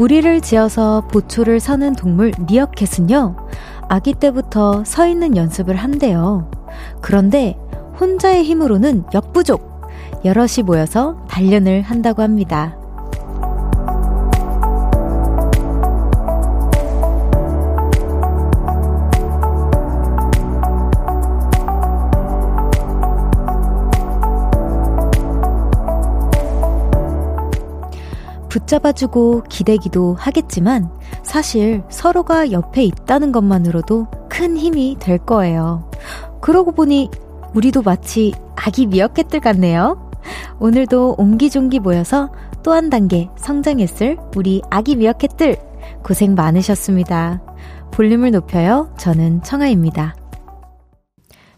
무리를 지어서 보초를 서는 동물 미어캣은요, 아기 때부터 서 있는 연습을 한대요. 그런데 혼자의 힘으로는 역부족! 여럿이 모여서 단련을 한다고 합니다. 붙잡아주고 기대기도 하겠지만 사실 서로가 옆에 있다는 것만으로도 큰 힘이 될 거예요. 그러고 보니 우리도 마치 아기 미어캣들 같네요. 오늘도 옹기종기 모여서 또 한 단계 성장했을 우리 아기 미어캣들 고생 많으셨습니다. 볼륨을 높여요. 저는 청아입니다.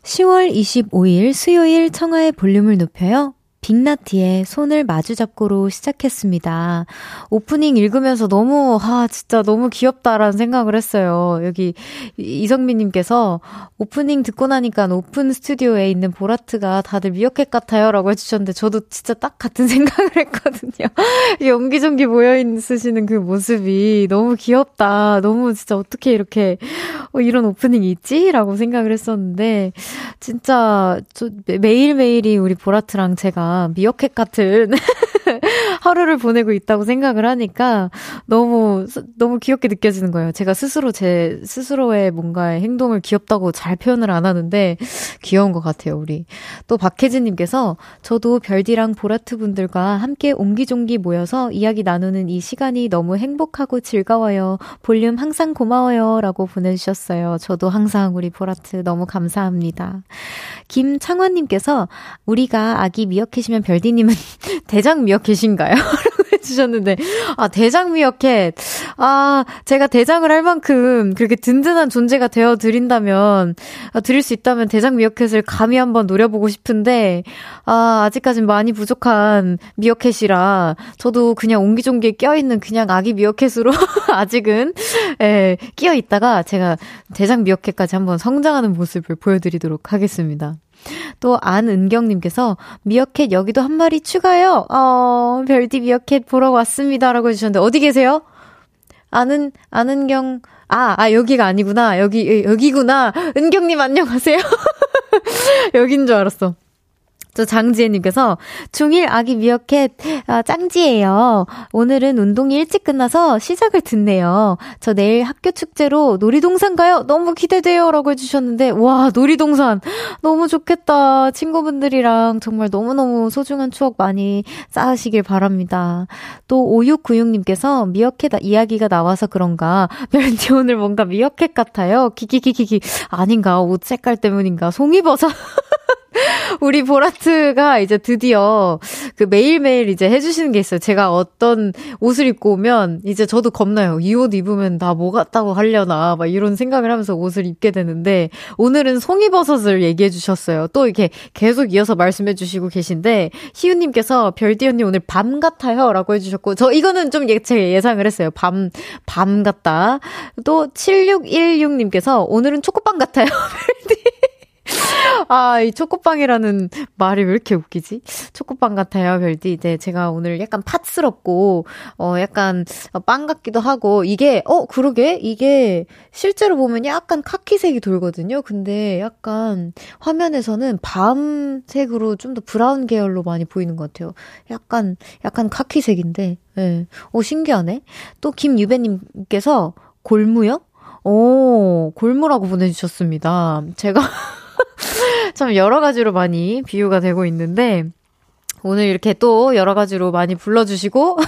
10월 25일 수요일 청아의 볼륨을 높여요. 빅나티의 손을 마주잡고로 시작했습니다. 오프닝 읽으면서 너무 진짜 너무 귀엽다라는 생각을 했어요. 여기 이성민님께서 오프닝 듣고 나니까 오픈 스튜디오에 있는 보라트가 다들 미어캣 같아요 라고 해주셨는데 저도 진짜 딱 같은 생각을 했거든요. 옹기종기 모여있으시는 그 모습이 너무 귀엽다. 너무 진짜 어떻게 이렇게 이런 오프닝이 있지? 라고 생각을 했었는데 진짜 저 매일매일이 우리 보라트랑 제가 미어캣 같은 하루를 보내고 있다고 생각을 하니까 너무 귀엽게 느껴지는 거예요. 제가 제 스스로의 뭔가의 행동을 귀엽다고 잘 표현을 안 하는데 귀여운 것 같아요, 우리. 또 박혜진님께서 저도 별디랑 보라트 분들과 함께 옹기종기 모여서 이야기 나누는 이 시간이 너무 행복하고 즐거워요. 볼륨 항상 고마워요. 라고 보내주셨어요. 저도 항상 우리 보라트 너무 감사합니다. 김창환님께서 우리가 아기 미어캣이면 별디님은 대장 미어캣인가요? 라고 해주셨는데 대장 미어캣 제가 대장을 할 만큼 그렇게 든든한 존재가 드릴 수 있다면 대장 미어캣을 감히 한번 노려보고 싶은데 아직까진 많이 부족한 미어캣이라 저도 그냥 옹기종기에 껴있는 그냥 아기 미어캣으로 아직은 끼어있다가 제가 대장 미어캣까지 한번 성장하는 모습을 보여드리도록 하겠습니다. 또 안은경님께서 미어캣 여기도 한 마리 추가요. 별디 미어캣 보러 왔습니다 라고 해주셨는데 어디 계세요? 안은경 여기가 아니구나. 여기구나. 은경님 안녕하세요. 여긴 줄 알았어. 저 장지혜님께서 중1 아기 미어캣 짱지예요. 오늘은 운동이 일찍 끝나서 시작을 듣네요. 저 내일 학교 축제로 놀이동산 가요. 너무 기대돼요. 라고 해주셨는데 와 놀이동산 너무 좋겠다. 친구분들이랑 정말 너무너무 소중한 추억 많이 쌓으시길 바랍니다. 또 5696님께서 미어캣 이야기가 나와서 그런가 별디 오늘 뭔가 미어캣 같아요. 기기기기기 아닌가 옷 색깔 때문인가 송이버섯 우리 보라트가 이제 드디어 그 매일매일 이제 해주시는 게 있어요. 제가 어떤 옷을 입고 오면 이제 저도 겁나요. 이 옷 입으면 나 뭐 같다고 하려나 막 이런 생각을 하면서 옷을 입게 되는데 오늘은 송이버섯을 얘기해 주셨어요. 또 이렇게 계속 이어서 말씀해 주시고 계신데 희윤님께서 별디 언니 오늘 밤 같아요 라고 해주셨고 저 이거는 좀 제가 예상을 했어요. 밤 같다. 또 7616님께서 오늘은 초코빵 같아요. 별디 이 초코빵이라는 말이 왜 이렇게 웃기지? 초코빵 같아요, 별디. 네, 제가 오늘 약간 팥스럽고, 약간 빵 같기도 하고, 이게 실제로 보면 약간 카키색이 돌거든요? 근데 약간 화면에서는 밤색으로 좀 더 브라운 계열로 많이 보이는 것 같아요. 약간 카키색인데, 예. 신기하네. 또 김유배님께서 골무요? 골무라고 보내주셨습니다. 제가. 참 여러 가지로 많이 비유가 되고 있는데 오늘 이렇게 또 여러 가지로 많이 불러주시고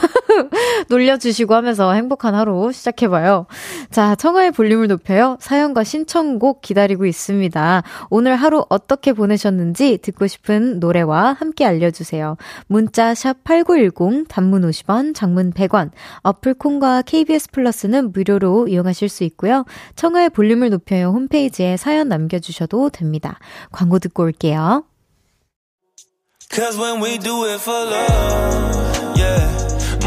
놀려주시고 하면서 행복한 하루 시작해봐요. 자, 청아의 볼륨을 높여요. 사연과 신청곡 기다리고 있습니다. 오늘 하루 어떻게 보내셨는지 듣고 싶은 노래와 함께 알려주세요. 문자 샵 8910 단문 50원, 장문 100원. 어플 콩과 KBS 플러스는 무료로 이용하실 수 있고요. 청아의 볼륨을 높여요. 홈페이지에 사연 남겨주셔도 됩니다. 광고 듣고 올게요. 'Cause when we do it for love, yeah,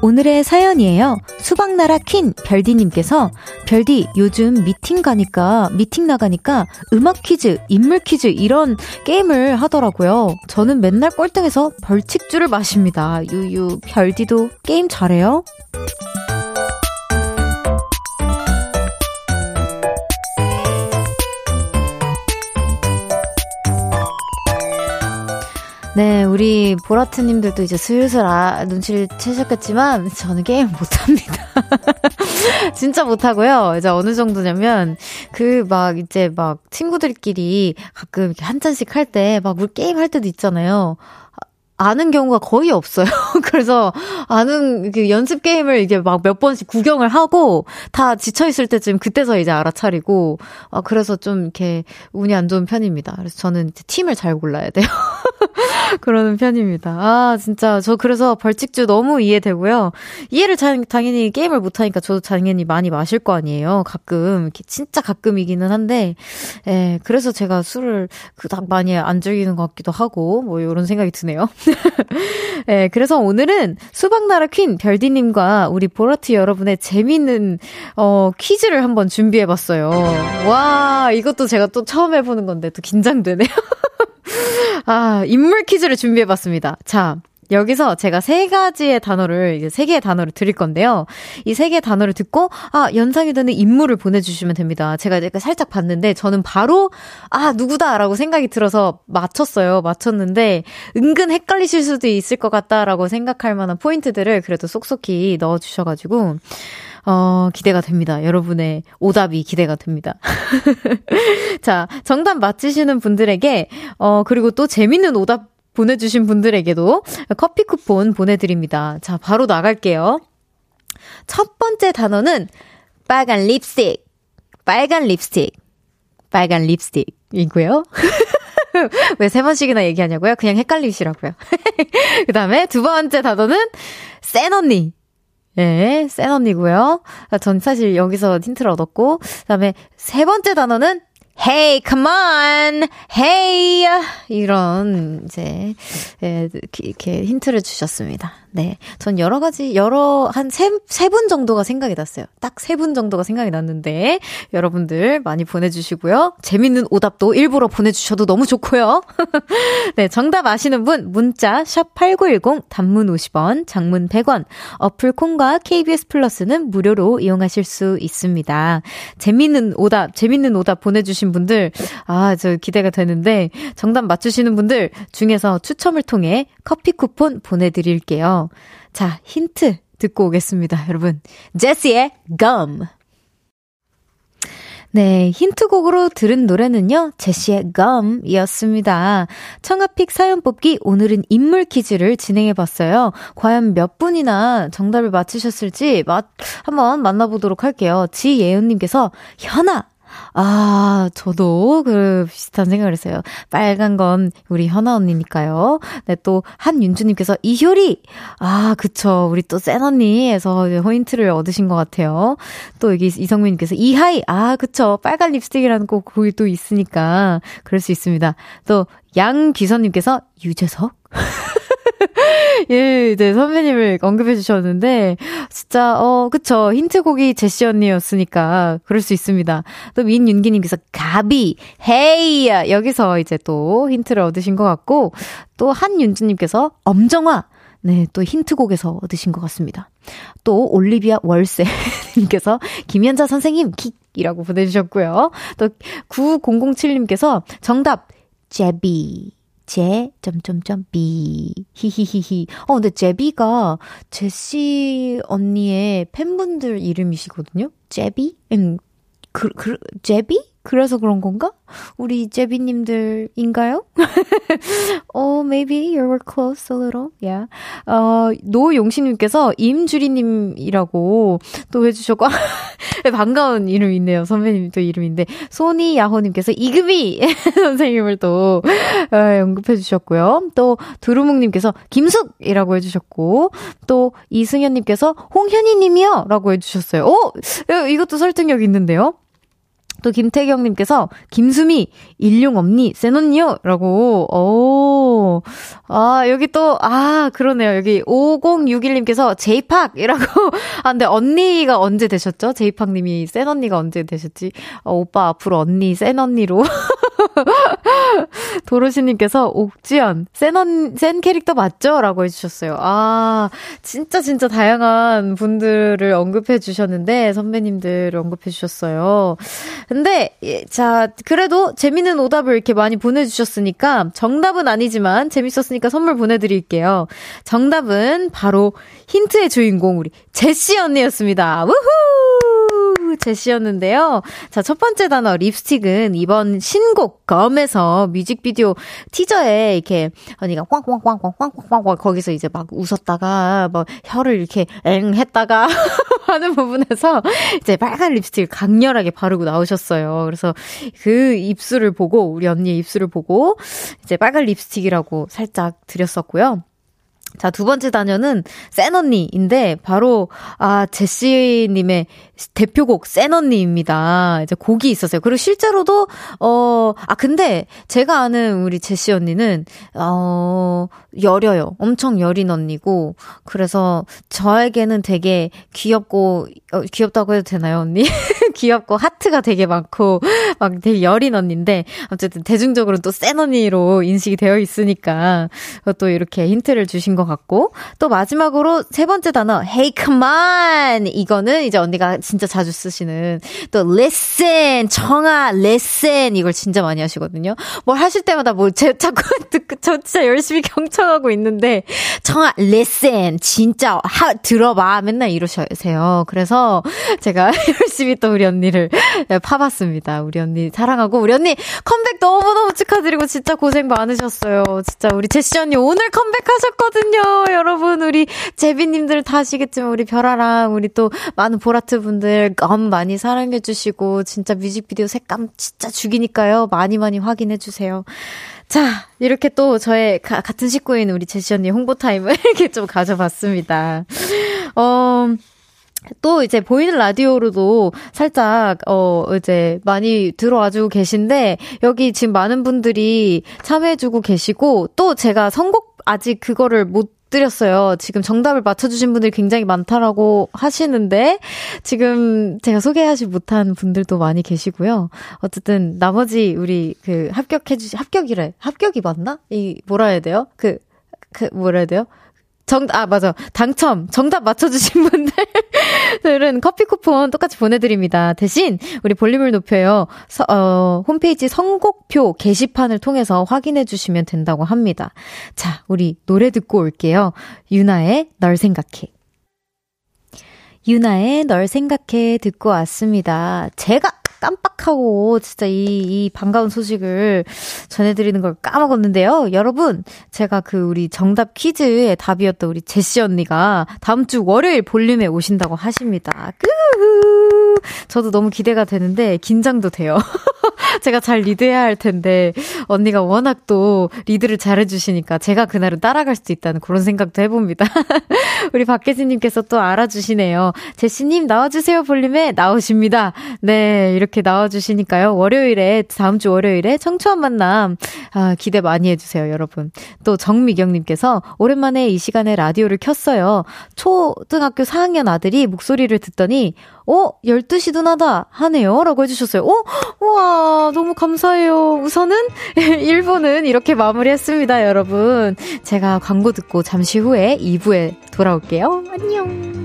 오늘의 사연이에요. 수박나라 퀸 별디님께서 별디 요즘 미팅 나가니까 음악 퀴즈, 인물 퀴즈 이런 게임을 하더라고요. 저는 맨날 꼴등해서 벌칙주를 마십니다. 유유 별디도 게임 잘해요? 네, 우리 보라트님들도 이제 슬슬 눈치를 채셨겠지만 저는 게임 못합니다. 진짜 못하고요. 이제 어느 정도냐면 막 친구들끼리 가끔 이렇게 한 잔씩 할 때 막 우리 게임 할 때도 있잖아요. 아는 경우가 거의 없어요. 그래서 아는 그 연습 게임을 이게 막 몇 번씩 구경을 하고 다 지쳐있을 때쯤 그때서 이제 알아차리고 그래서 좀 이렇게 운이 안 좋은 편입니다. 그래서 저는 이제 팀을 잘 골라야 돼요. 그러는 편입니다. 아 진짜 저 그래서 벌칙주 너무 이해되고요. 이해를 당연히 게임을 못하니까 저도 당연히 많이 마실 거 아니에요. 가끔 이렇게 진짜 가끔이기는 한데 예, 그래서 제가 술을 그닥 많이 안 즐기는 것 같기도 하고 뭐 이런 생각이 드네요. 예, 그래서 오늘은 수박나라 퀸 별디님과 우리 보라티 여러분의 재미있는 퀴즈를 한번 준비해봤어요. 와 이것도 제가 또 처음 해보는 건데 또 긴장되네요. 아, 인물 퀴즈를 준비해봤습니다. 자, 여기서 제가 세 개의 단어를 드릴 건데요. 이 세 개의 단어를 듣고, 연상이 되는 인물을 보내주시면 됩니다. 제가 이제 살짝 봤는데, 저는 바로, 누구다라고 생각이 들어서 맞췄는데, 은근 헷갈리실 수도 있을 것 같다라고 생각할 만한 포인트들을 그래도 쏙쏙히 넣어주셔가지고, 기대가 됩니다. 여러분의 오답이 기대가 됩니다. 자, 정답 맞히시는 분들에게, 그리고 또 재밌는 오답 보내주신 분들에게도 커피 쿠폰 보내드립니다. 자, 바로 나갈게요. 첫 번째 단어는 빨간 립스틱이고요. 왜 세 번씩이나 얘기하냐고요? 그냥 헷갈리시라고요. 그 다음에 두 번째 단어는 센 언니. 예, 센 언니고요. 전 사실 여기서 힌트를 얻었고, 그다음에 세 번째 단어는 Hey, come on, Hey 이런 이제 이렇게 힌트를 주셨습니다. 네, 전 한 세 분 정도가 생각이 났어요. 딱 세 분 정도가 생각이 났는데 여러분들 많이 보내주시고요. 재밌는 오답도 일부러 보내주셔도 너무 좋고요. 네, 정답 아시는 분 문자 샵8910 단문 50원, 장문 100원. 어플 콩과 KBS 플러스는 무료로 이용하실 수 있습니다. 재밌는 오답 보내주신 분들 저 기대가 되는데 정답 맞추시는 분들 중에서 추첨을 통해 커피 쿠폰 보내드릴게요. 자, 힌트 듣고 오겠습니다, 여러분. 제시의 Gum. 네, 힌트곡으로 들은 노래는요, 제시의 Gum이었습니다. 청아픽 사연 뽑기, 오늘은 인물 퀴즈를 진행해봤어요. 과연 몇 분이나 정답을 맞히셨을지 한번 만나보도록 할게요. 지예은님께서 현아! 저도 비슷한 생각을 했어요. 빨간 건 우리 현아 언니니까요. 네, 또 한윤주님께서 이효리! 그쵸. 우리 또 센 언니에서 포인트를 얻으신 것 같아요. 또 여기 이성민님께서 이하이! 그쵸. 빨간 립스틱이라는 곡 거기 또 있으니까 그럴 수 있습니다. 또 양귀선님께서 유재석? 예, 이제 선배님을 언급해 주셨는데, 진짜, 그쵸. 힌트곡이 제시 언니였으니까, 그럴 수 있습니다. 또 민윤기님께서, 가비, 헤이야! 여기서 이제 또 힌트를 얻으신 것 같고, 또 한윤주님께서, 엄정화! 네, 또 힌트곡에서 얻으신 것 같습니다. 또 올리비아 월세님께서, 김연자 선생님, 킥! 이라고 보내주셨고요. 또 9007님께서, 정답, 제비. 제... B. 히히히히. 근데 제비가 제시 언니의 팬분들 이름이시거든요? 제비? 제비? 그래서 그런 건가? 우리 제비님들인가요? Oh, maybe you were close a little. Yeah. 노용식님께서 임주리님이라고 또 해주셨고 반가운 이름이네요. 선배님 또 이름인데 소니야호님께서 이금희 선생님을 또 언급해주셨고요. 또 두루묵님께서 김숙이라고 해주셨고 또 이승현님께서 홍현희님이요! 라고 해주셨어요. 오! 이것도 설득력 있는데요. 또 김태경님께서 김수미, 일용언니, 센언니요 라고. 오, 아 여기 또 아 그러네요. 여기 5061님께서 제이팍이라고. 아 근데 언니가 언제 되셨죠? 제이팍님이 센언니가 언제 되셨지? 오빠 앞으로 언니, 센언니로. 도로시님께서 옥지연, 센 캐릭터 맞죠? 라고 해주셨어요. 아 진짜 다양한 분들을 언급해주셨는데 선배님들을 언급해주셨어요. 근데 자 그래도 재밌는 오답을 이렇게 많이 보내주셨으니까 정답은 아니지만 재밌었으니까 선물 보내드릴게요. 정답은 바로 힌트의 주인공 우리 제시 언니였습니다. 우후! 제시였는데요. 자, 첫 번째 단어 립스틱은 이번 신곡 검에서 뮤직비디오 티저에 이렇게 언니가 꽝꽝꽝꽝꽝꽝꽝 거기서 이제 막 웃었다가 뭐 혀를 이렇게 엥 했다가 하는 부분에서 이제 빨간 립스틱을 강렬하게 바르고 나오셨어요. 그래서 그 입술을 보고 우리 언니의 입술을 보고 이제 빨간 립스틱이라고 살짝 드렸었고요. 자, 두 번째 단어는 센 언니인데 바로 아 제시 님의 대표곡 센 언니입니다. 이제 곡이 있었어요. 그리고 실제로도 근데 제가 아는 우리 제시 언니는 여려요. 엄청 여린 언니고 그래서 저에게는 되게 귀엽고 귀엽다고 해도 되나요, 언니? 귀엽고 하트가 되게 많고 막 되게 여린 언니인데 어쨌든 대중적으로는 또 센 언니로 인식이 되어 있으니까 또 이렇게 힌트를 주신 것 같고 또 마지막으로 세 번째 단어 Hey come on 이거는 이제 언니가 진짜 자주 쓰시는 또 listen 청아 listen 이걸 진짜 많이 하시거든요. 뭘 하실 때마다 뭐 자꾸 저 진짜 열심히 경청하고 있는데 청아 listen 진짜 들어봐 맨날 이러세요. 그래서 제가 열심히 또 우리 언니를 파봤습니다. 우리 언니 사랑하고 우리 언니 컴백 너무너무 축하드리고 진짜 고생 많으셨어요. 진짜 우리 제시 언니 오늘 컴백하셨거든요. 여러분 우리 제비님들 다 아시겠지만 우리 별아랑 우리 또 많은 보라트 분들 검 많이 사랑해주시고 진짜 뮤직비디오 색감 진짜 죽이니까요. 많이 확인해주세요. 자 이렇게 또 저의 같은 식구인 우리 제시 언니 홍보 타임을 이렇게 좀 가져봤습니다. 또 이제 보이는 라디오로도 살짝 이제 많이 들어와주고 계신데 여기 지금 많은 분들이 참여해주고 계시고 또 제가 선곡 아직 그거를 못 드렸어요. 지금 정답을 맞춰주신 분들이 굉장히 많다라고 하시는데 지금 제가 소개하지 못한 분들도 많이 계시고요. 어쨌든 나머지 우리 그 합격이 맞나? 이 뭐라 해야 돼요? 뭐라 해야 돼요? 맞아. 정답 맞춰주신 분들은 커피 쿠폰 똑같이 보내드립니다. 대신, 우리 볼륨을 높여요. 홈페이지 선곡표 게시판을 통해서 확인해주시면 된다고 합니다. 자, 우리 노래 듣고 올게요. 유나의 널 생각해. 유나의 널 생각해 듣고 왔습니다. 제가! 깜빡하고 진짜 이 반가운 소식을 전해드리는 걸 까먹었는데요. 여러분 제가 그 우리 정답 퀴즈의 답이었던 우리 제시 언니가 다음 주 월요일 볼륨에 오신다고 하십니다. 꾸후. 저도 너무 기대가 되는데 긴장도 돼요. 제가 잘 리드해야 할 텐데 언니가 워낙 또 리드를 잘해주시니까 제가 그날은 따라갈 수도 있다는 그런 생각도 해봅니다. 우리 박혜진님께서 또 알아주시네요. 제시님 나와주세요 볼륨에 나오십니다. 네 이렇게 나와주시니까요. 다음 주 월요일에 청초한 만남 기대 많이 해주세요 여러분. 또 정미경님께서 오랜만에 이 시간에 라디오를 켰어요. 초등학교 4학년 아들이 목소리를 듣더니 12시도 나다 하네요 라고 해주셨어요. 우와 너무 감사해요. 우선은 1부는 이렇게 마무리했습니다 여러분. 제가 광고 듣고 잠시 후에 2부에 돌아올게요. 안녕.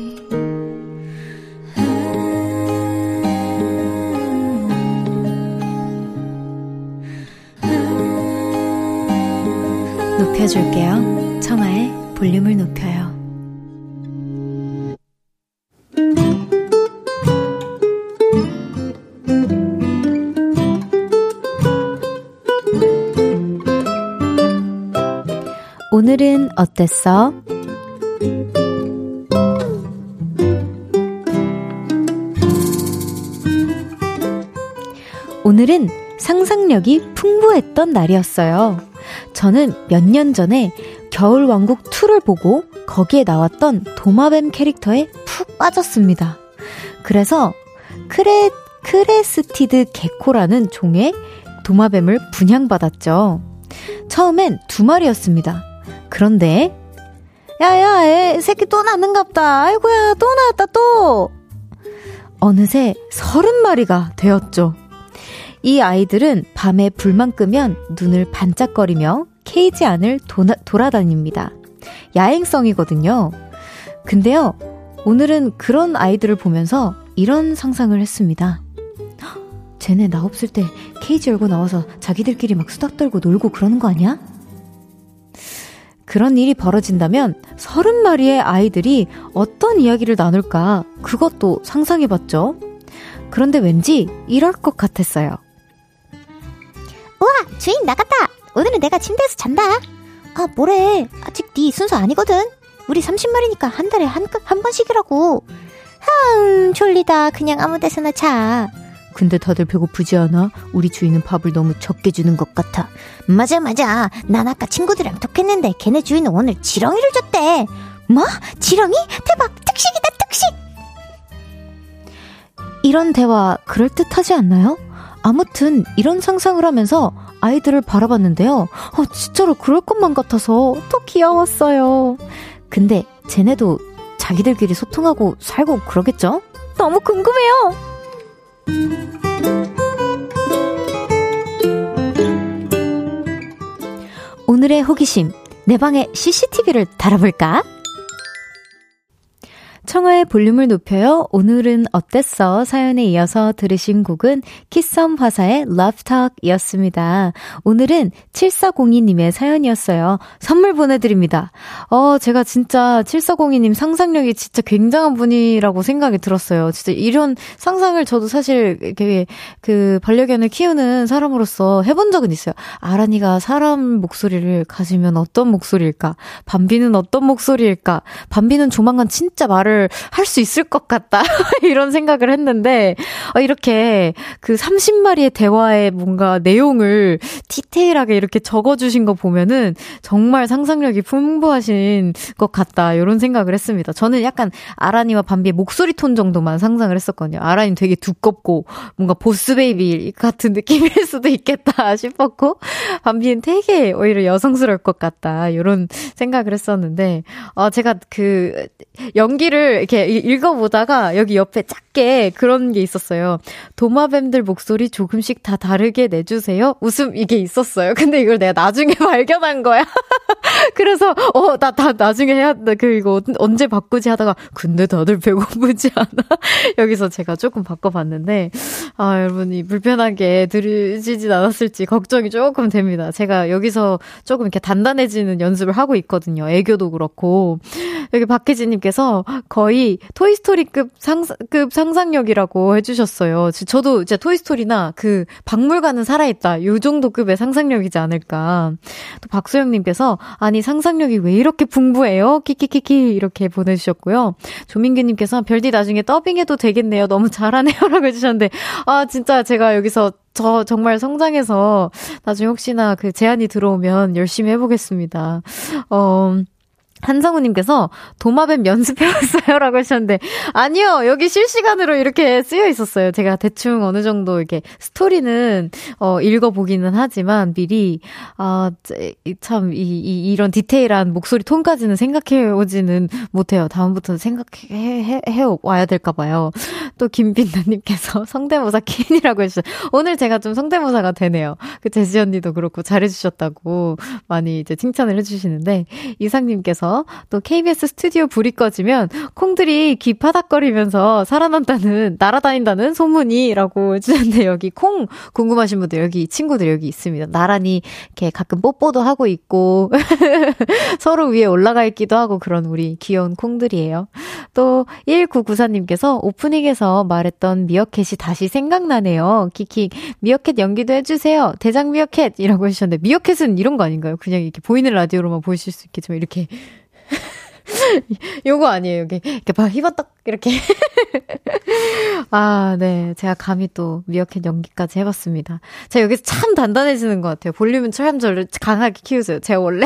높여줄게요. 청하의 볼륨을 높여요. 오늘은 어땠어? 오늘은 상상력이 풍부했던 날이었어요. 저는 몇 년 전에 겨울왕국 2를 보고 거기에 나왔던 도마뱀 캐릭터에 푹 빠졌습니다. 그래서 크레스티드 개코라는 종의 도마뱀을 분양받았죠. 처음엔 2마리였습니다. 그런데 야야 애 새끼 또 낳는갑다. 아이고야 또 낳았다 또. 어느새 30마리가 되었죠. 이 아이들은 밤에 불만 끄면 눈을 반짝거리며 케이지 안을 돌아다닙니다. 야행성이거든요. 근데요, 오늘은 그런 아이들을 보면서 이런 상상을 했습니다. 헉, 쟤네 나 없을 때 케이지 열고 나와서 자기들끼리 막 수다 떨고 놀고 그러는 거 아니야? 그런 일이 벌어진다면 30마리의 아이들이 어떤 이야기를 나눌까 그것도 상상해봤죠. 그런데 왠지 이럴 것 같았어요. 우와 주인 나갔다. 오늘은 내가 침대에서 잔다. 아 뭐래 아직 네 순서 아니거든. 우리 30마리니까 한 달에 한 번씩이라고. 졸리다. 그냥 아무 데서나 자. 근데 다들 배고프지 않아? 우리 주인은 밥을 너무 적게 주는 것 같아. 맞아 난 아까 친구들이랑 톡했는데 걔네 주인은 오늘 지렁이를 줬대. 뭐? 지렁이? 대박 특식이다 특식. 이런 대화 그럴듯하지 않나요? 아무튼 이런 상상을 하면서 아이들을 바라봤는데요. 진짜로 그럴 것만 같아서 더 귀여웠어요. 근데 쟤네도 자기들끼리 소통하고 살고 그러겠죠? 너무 궁금해요. 오늘의 호기심, 내 방에 CCTV를 달아볼까? 청하의 볼륨을 높여요. 오늘은 어땠어? 사연에 이어서 들으신 곡은 키썸 화사의 Love Talk이었습니다. 오늘은 7402님의 사연이었어요. 선물 보내드립니다. 제가 진짜 7402님 상상력이 진짜 굉장한 분이라고 생각이 들었어요. 진짜 이런 상상을 저도 사실 이렇게 그 반려견을 키우는 사람으로서 해본 적은 있어요. 아란이가 사람 목소리를 가지면 어떤 목소리일까? 밤비는 어떤 목소리일까? 밤비는 조만간 진짜 말을 할 수 있을 것 같다 이런 생각을 했는데 이렇게 그 30마리의 대화의 뭔가 내용을 디테일하게 이렇게 적어주신 거 보면은 정말 상상력이 풍부하신 것 같다 이런 생각을 했습니다. 저는 약간 아란이와 밤비의 목소리 톤 정도만 상상을 했었거든요. 아란이 되게 두껍고 뭔가 보스베이비 같은 느낌일 수도 있겠다 싶었고 밤비는 되게 오히려 여성스러울 것 같다 이런 생각을 했었는데 제가 그 연기를 이렇게 읽어보다가 여기 옆에 작게 그런 게 있었어요. 도마뱀들 목소리 조금씩 다 다르게 내주세요. 웃음 이게 있었어요. 근데 이걸 내가 나중에 발견한 거야. 그래서 나 나중에 해야 그 이거 언제 바꾸지 하다가 근데 다들 배고프지 않아? 여기서 제가 조금 바꿔봤는데 여러분이 불편하게 들으시진 않았을지 걱정이 조금 됩니다. 제가 여기서 조금 이렇게 단단해지는 연습을 하고 있거든요. 애교도 그렇고 여기 박혜진님께서 거의 토이스토리급 상상력이라고 해주셨어요. 저도 이제 토이스토리나 그 박물관은 살아있다. 요 정도 급의 상상력이지 않을까. 또 박소영님께서 아니 상상력이 왜 이렇게 풍부해요? 키키키키 이렇게 보내주셨고요. 조민규님께서 별디 나중에 더빙해도 되겠네요. 너무 잘하네요라고 해주셨는데 진짜 제가 여기서 저 정말 성장해서 나중에 혹시나 그 제안이 들어오면 열심히 해보겠습니다. 한성우님께서 도마뱀 연습해왔어요? 라고 하셨는데, 아니요! 여기 실시간으로 이렇게 쓰여 있었어요. 제가 대충 어느 정도 이렇게 스토리는, 읽어보기는 하지만, 미리, 참, 이런 디테일한 목소리 톤까지는 생각해오지는 못해요. 다음부터는 생각해와야 될까봐요. 또, 김빛나님께서 성대모사 퀸이라고 해주셨어요. 오늘 제가 좀 성대모사가 되네요. 그 제시 언니도 그렇고 잘해주셨다고 많이 이제 칭찬을 해주시는데, 이상님께서 또 KBS 스튜디오 불이 꺼지면 콩들이 귀 파닥거리면서 살아난다는, 날아다닌다는 소문이라고 해주는데, 여기 콩 궁금하신 분들 여기 친구들 여기 있습니다. 나란히 이렇게 가끔 뽀뽀도 하고 있고 서로 위에 올라가 있기도 하고 그런 우리 귀여운 콩들이에요. 또 1994님께서 오프닝에서 말했던 미어캣이 다시 생각나네요. 킥킥 미어캣 연기도 해주세요. 대장 미어캣이라고 해주셨는데, 미어캣은 이런 거 아닌가요? 그냥 이렇게 보이는 라디오로만 보실 수 있게 좀 이렇게 요거 아니에요. 여기 이렇게 막 휘바떡 이렇게. 아, 네. 제가 감히 또 미어캣 연기까지 해봤습니다. 제가 여기서 참 단단해지는 것 같아요. 볼륨은 참 강하게 키우세요. 제가 원래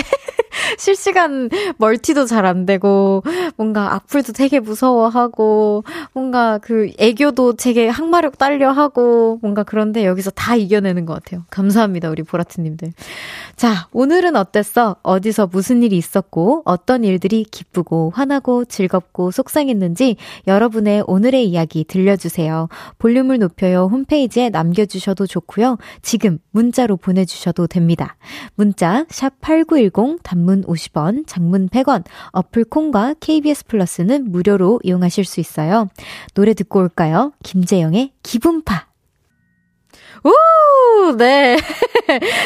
실시간 멀티도 잘 안 되고, 뭔가 악플도 되게 무서워하고, 뭔가 그 애교도 되게 항마력 딸려하고, 뭔가 그런데 여기서 다 이겨내는 것 같아요. 감사합니다, 우리 보라트님들. 자, 오늘은 어땠어? 어디서 무슨 일이 있었고, 어떤 일들이 기쁘고 화나고 즐겁고 속상했는지 여러분의 오늘의 이야기 들려주세요. 볼륨을 높여요 홈페이지에 남겨주셔도 좋고요. 지금 문자로 보내주셔도 됩니다. 문자 샵 8910, 단문 50원, 장문 100원, 어플 콩과 KBS 플러스는 무료로 이용하실 수 있어요. 노래 듣고 올까요? 김재영의 기분파. 오, 네.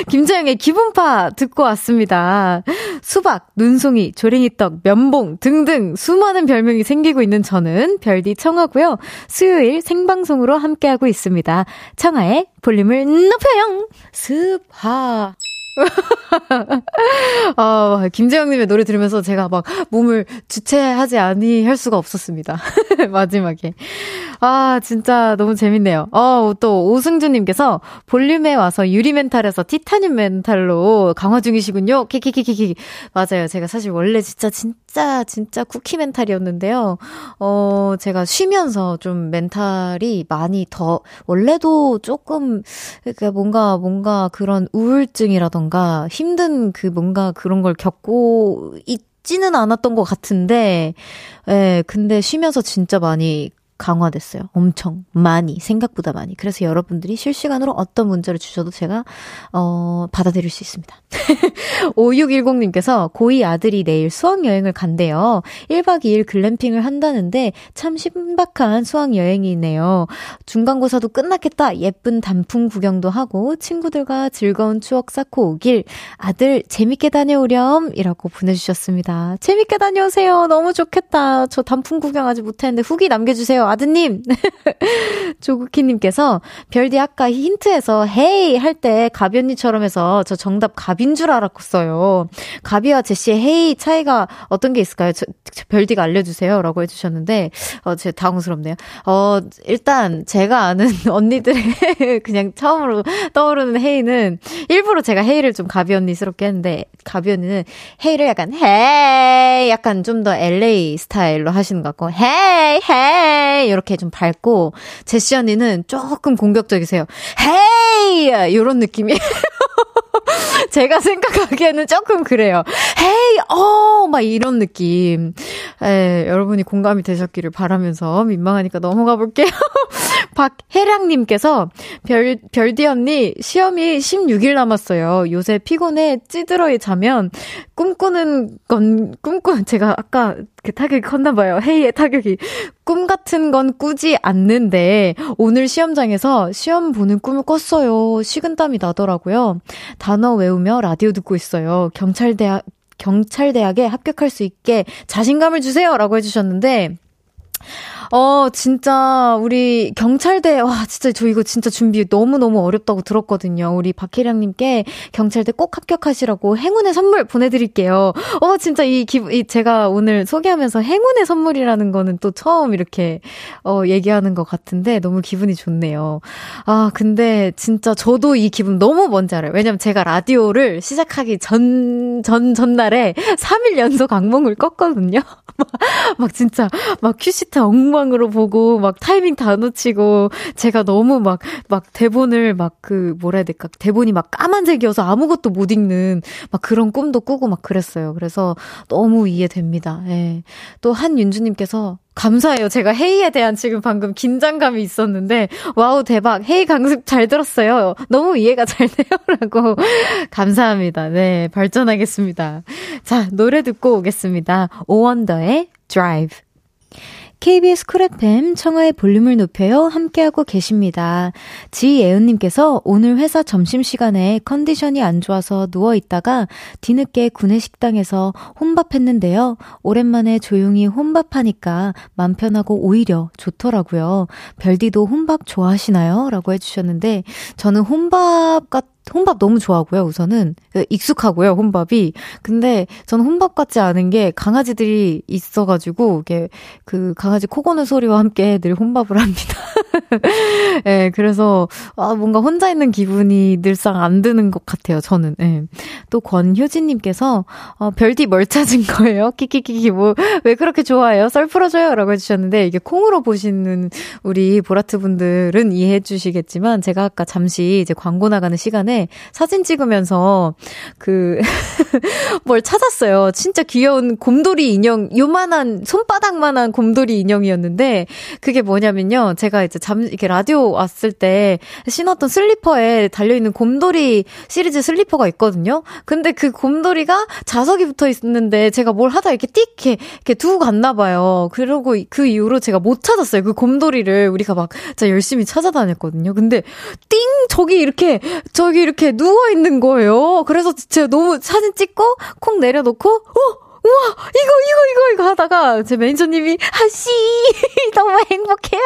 김재영의 기분파 듣고 왔습니다. 수박, 눈송이, 조랭이떡, 면봉 등등 수많은 별명이 생기고 있는 저는 별디 청하고요. 수요일 생방송으로 함께하고 있습니다. 청하의 볼륨을 높여요. 습하. 김재영님의 노래 들으면서 제가 막 몸을 주체하지 아니할 수가 없었습니다. 마지막에. 아, 진짜 너무 재밌네요. 또 오승주님께서 볼륨에 와서 유리 멘탈에서 티타늄 멘탈로 강화 중이시군요. 키키키키키. 맞아요. 제가 사실 원래 진짜 쿠키 멘탈이었는데요. 제가 쉬면서 좀 멘탈이 많이 더, 원래도 조금, 그러니까 뭔가 그런 우울증이라던가 힘든 그 뭔가 그런 걸 겪고 있지는 않았던 것 같은데, 예, 근데 쉬면서 진짜 많이 강화됐어요. 엄청 많이, 생각보다 많이. 그래서 여러분들이 실시간으로 어떤 문자를 주셔도 제가 받아들일 수 있습니다. 5610님께서 고2 아들이 내일 수학여행을 간대요. 1박 2일 글램핑을 한다는데 참 신박한 수학여행이네요. 중간고사도 끝났겠다. 예쁜 단풍 구경도 하고 친구들과 즐거운 추억 쌓고 오길. 아들 재밌게 다녀오렴. 이라고 보내주셨습니다. 재밌게 다녀오세요. 너무 좋겠다. 저 단풍 구경하지 못했는데 후기 남겨주세요. 아드님. 조국희님께서 별디 아까 힌트에서 헤이 할 때 가비 언니처럼 해서 저 정답 가빈 줄 알았어요. 가비와 제시의 헤이 차이가 어떤 게 있을까요? 저 별디가 알려주세요 라고 해주셨는데, 제가 당황스럽네요. 일단 제가 아는 언니들의 그냥 처음으로 떠오르는 헤이는, 일부러 제가 헤이를 좀 가비 언니스럽게 했는데, 가비 언니는 헤이를 약간 헤이 약간 좀 더 LA 스타일로 하시는 것 같고, 헤이 헤이 이렇게 좀 밝고, 제시 언니는 조금 공격적이세요. 헤이! 이런 느낌이에요. 제가 생각하기에는 조금 그래요. 헤이! 막 이런 느낌. 에, 여러분이 공감이 되셨기를 바라면서 민망하니까 넘어가 볼게요. 박혜량님께서 별디 언니 시험이 16일 남았어요. 요새 피곤해 찌들어이 자면 제가 아까 그 타격이 컸나봐요. 헤이의 타격이. 꿈 같은 건 꾸지 않는데 오늘 시험장에서 시험 보는 꿈을 꿨어요. 식은땀이 나더라고요. 단어 외우며 라디오 듣고 있어요. 경찰대학에 합격할 수 있게 자신감을 주세요. 라고 해주셨는데, 진짜 우리 경찰대, 와 진짜 저 이거 진짜 준비 너무너무 어렵다고 들었거든요. 우리 박혜량님께 경찰대 꼭 합격하시라고 행운의 선물 보내드릴게요. 진짜 이 제가 오늘 소개하면서 행운의 선물이라는 거는 또 처음 이렇게 얘기하는 것 같은데 너무 기분이 좋네요. 아 근데 진짜 저도 이 기분 너무 뭔지 알아요. 왜냐면 제가 라디오를 시작하기 전날에 3일 연속 악몽을 꿨거든요. 막 진짜 막 큐시트 엉망으로 보고 막 타이밍 다 놓치고 제가 너무 막 대본을 막 그 뭐라 해야 될까 대본이 막 까만색이어서 아무것도 못 읽는 막 그런 꿈도 꾸고 막 그랬어요. 그래서 너무 이해됩니다. 예. 또 한윤주님께서 감사해요. 제가 헤이에 대한 지금 방금 긴장감이 있었는데 와우 대박 헤이 강습 잘 들었어요. 너무 이해가 잘 돼요 라고 감사합니다. 네 발전하겠습니다. 자 노래 듣고 오겠습니다. 오원더의 드라이브. KBS 쿨 FM 청하의 볼륨을 높여요. 함께하고 계십니다. 지예은님께서 오늘 회사 점심시간에 컨디션이 안 좋아서 누워있다가 뒤늦게 구내식당에서 혼밥했는데요. 오랜만에 조용히 혼밥하니까 맘 편하고 오히려 좋더라고요. 별디도 혼밥 좋아하시나요? 라고 해주셨는데 저는 혼밥 너무 좋아하고요. 우선은 익숙하고요. 혼밥이. 근데 전 혼밥 같지 않은 게 강아지들이 있어가지고 이게 그 강아지 코 고는 소리와 함께 늘 혼밥을 합니다. 네, 그래서 뭔가 혼자 있는 기분이 늘상 안 드는 것 같아요. 저는. 네. 또 권효진님께서 별디 뭘 찾은 거예요? 키키키키 뭐 왜 그렇게 좋아해요? 썰 풀어줘요. 라고 해주셨는데 이게 콩으로 보시는 우리 보라트분들은 이해해 주시겠지만 제가 아까 잠시 이제 광고 나가는 시간에 사진 찍으면서 뭘 찾았어요. 진짜 귀여운 곰돌이 인형, 요만한 손바닥만한 곰돌이 인형이었는데 그게 뭐냐면요. 제가 이제 이렇게 라디오 왔을 때 신었던 슬리퍼에 달려있는 곰돌이 시리즈 슬리퍼가 있거든요. 근데 그 곰돌이가 자석이 붙어 있는데 제가 뭘 하다 이렇게 띡 이렇게 두고 갔나 봐요. 그러고 그 이후로 제가 못 찾았어요. 그 곰돌이를 우리가 막 진짜 열심히 찾아다녔거든요. 근데 띵 저기 이렇게 누워있는 거예요. 그래서 제가 너무 사진 찍고 콩 내려놓고 우와 이거 하다가 제 매니저님이 아씨 너무 행복해요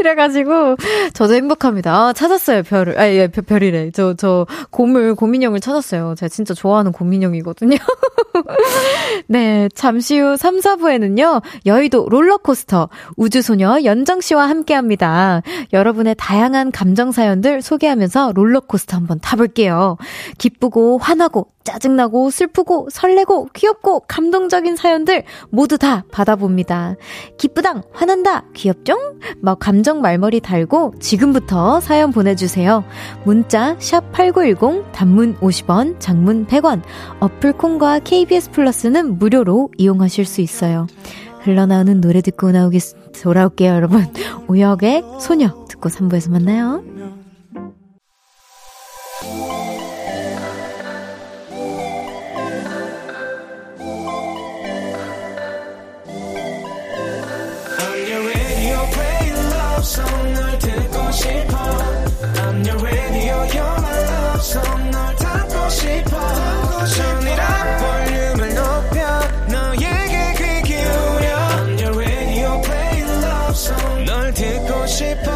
이래가지고 저도 행복합니다. 찾았어요. 별이래. 저 곰인형을 찾았어요. 제가 진짜 좋아하는 곰인형이거든요. 네 잠시 후 3, 4부에는요 여의도 롤러코스터 우주소녀 연정씨와 함께합니다. 여러분의 다양한 감정사연들 소개하면서 롤러코스터 한번 타볼게요. 기쁘고 화나고 짜증나고 슬프고 설레고 귀엽고 감동적인 사연들 모두 다 받아봅니다. 기쁘당, 화난다, 귀엽종? 막 감정 말머리 달고 지금부터 사연 보내주세요. 문자 샵 8910 단문 50원, 장문 100원. 어플 콩과 KBS 플러스는 무료로 이용하실 수 있어요. 흘러나오는 노래 듣고 돌아올게요 여러분. 오역의 소녀 듣고 3부에서 만나요. I'm your radio, you're my love song. 널 담고 싶어. Turn it up, 볼륨을 높여. 너에게 귀 기울여. I'm your radio, play love song. 널 듣고 싶어.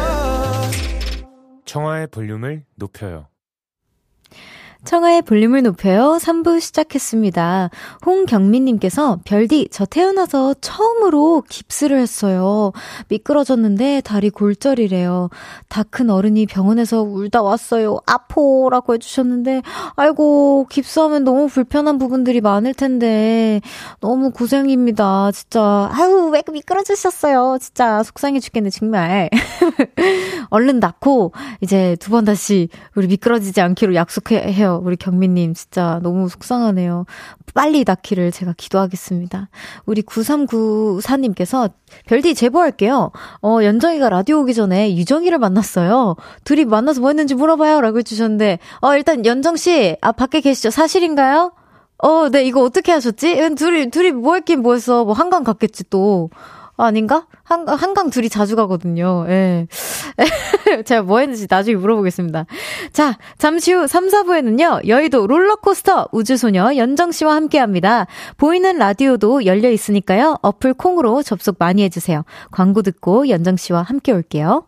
청하의 볼륨을 높여요. 청하의 볼륨을 높여요. 3부 시작했습니다. 홍경민님께서 별디 저 태어나서 처음으로 깁스를 했어요. 미끄러졌는데 다리 골절이래요. 다 큰 어른이 병원에서 울다 왔어요. 아포라고 해주셨는데 아이고 깁스하면 너무 불편한 부분들이 많을 텐데 너무 고생입니다. 진짜 아유 왜 미끄러지셨어요. 진짜 속상해 죽겠네 정말. 얼른 낳고 이제 두 번 다시 우리 미끄러지지 않기로 약속해요. 우리 경민님 진짜 너무 속상하네요. 빨리 낳기를 제가 기도하겠습니다. 우리 9394님께서 별디 제보할게요. 연정이가 라디오 오기 전에 유정이를 만났어요. 둘이 만나서 뭐 했는지 물어봐요 라고 해주셨는데 일단 연정씨 밖에 계시죠? 사실인가요? 네 이거 어떻게 하셨지? 둘이 뭐 했긴 뭐 했어. 뭐 한강 갔겠지 또. 아닌가? 한강 둘이 자주 가거든요. 예. 제가 뭐 했는지 나중에 물어보겠습니다. 자, 잠시 후 3, 4부에는요. 여의도 롤러코스터 우주소녀 연정씨와 함께합니다. 보이는 라디오도 열려있으니까요. 어플 콩으로 접속 많이 해주세요. 광고 듣고 연정씨와 함께 올게요.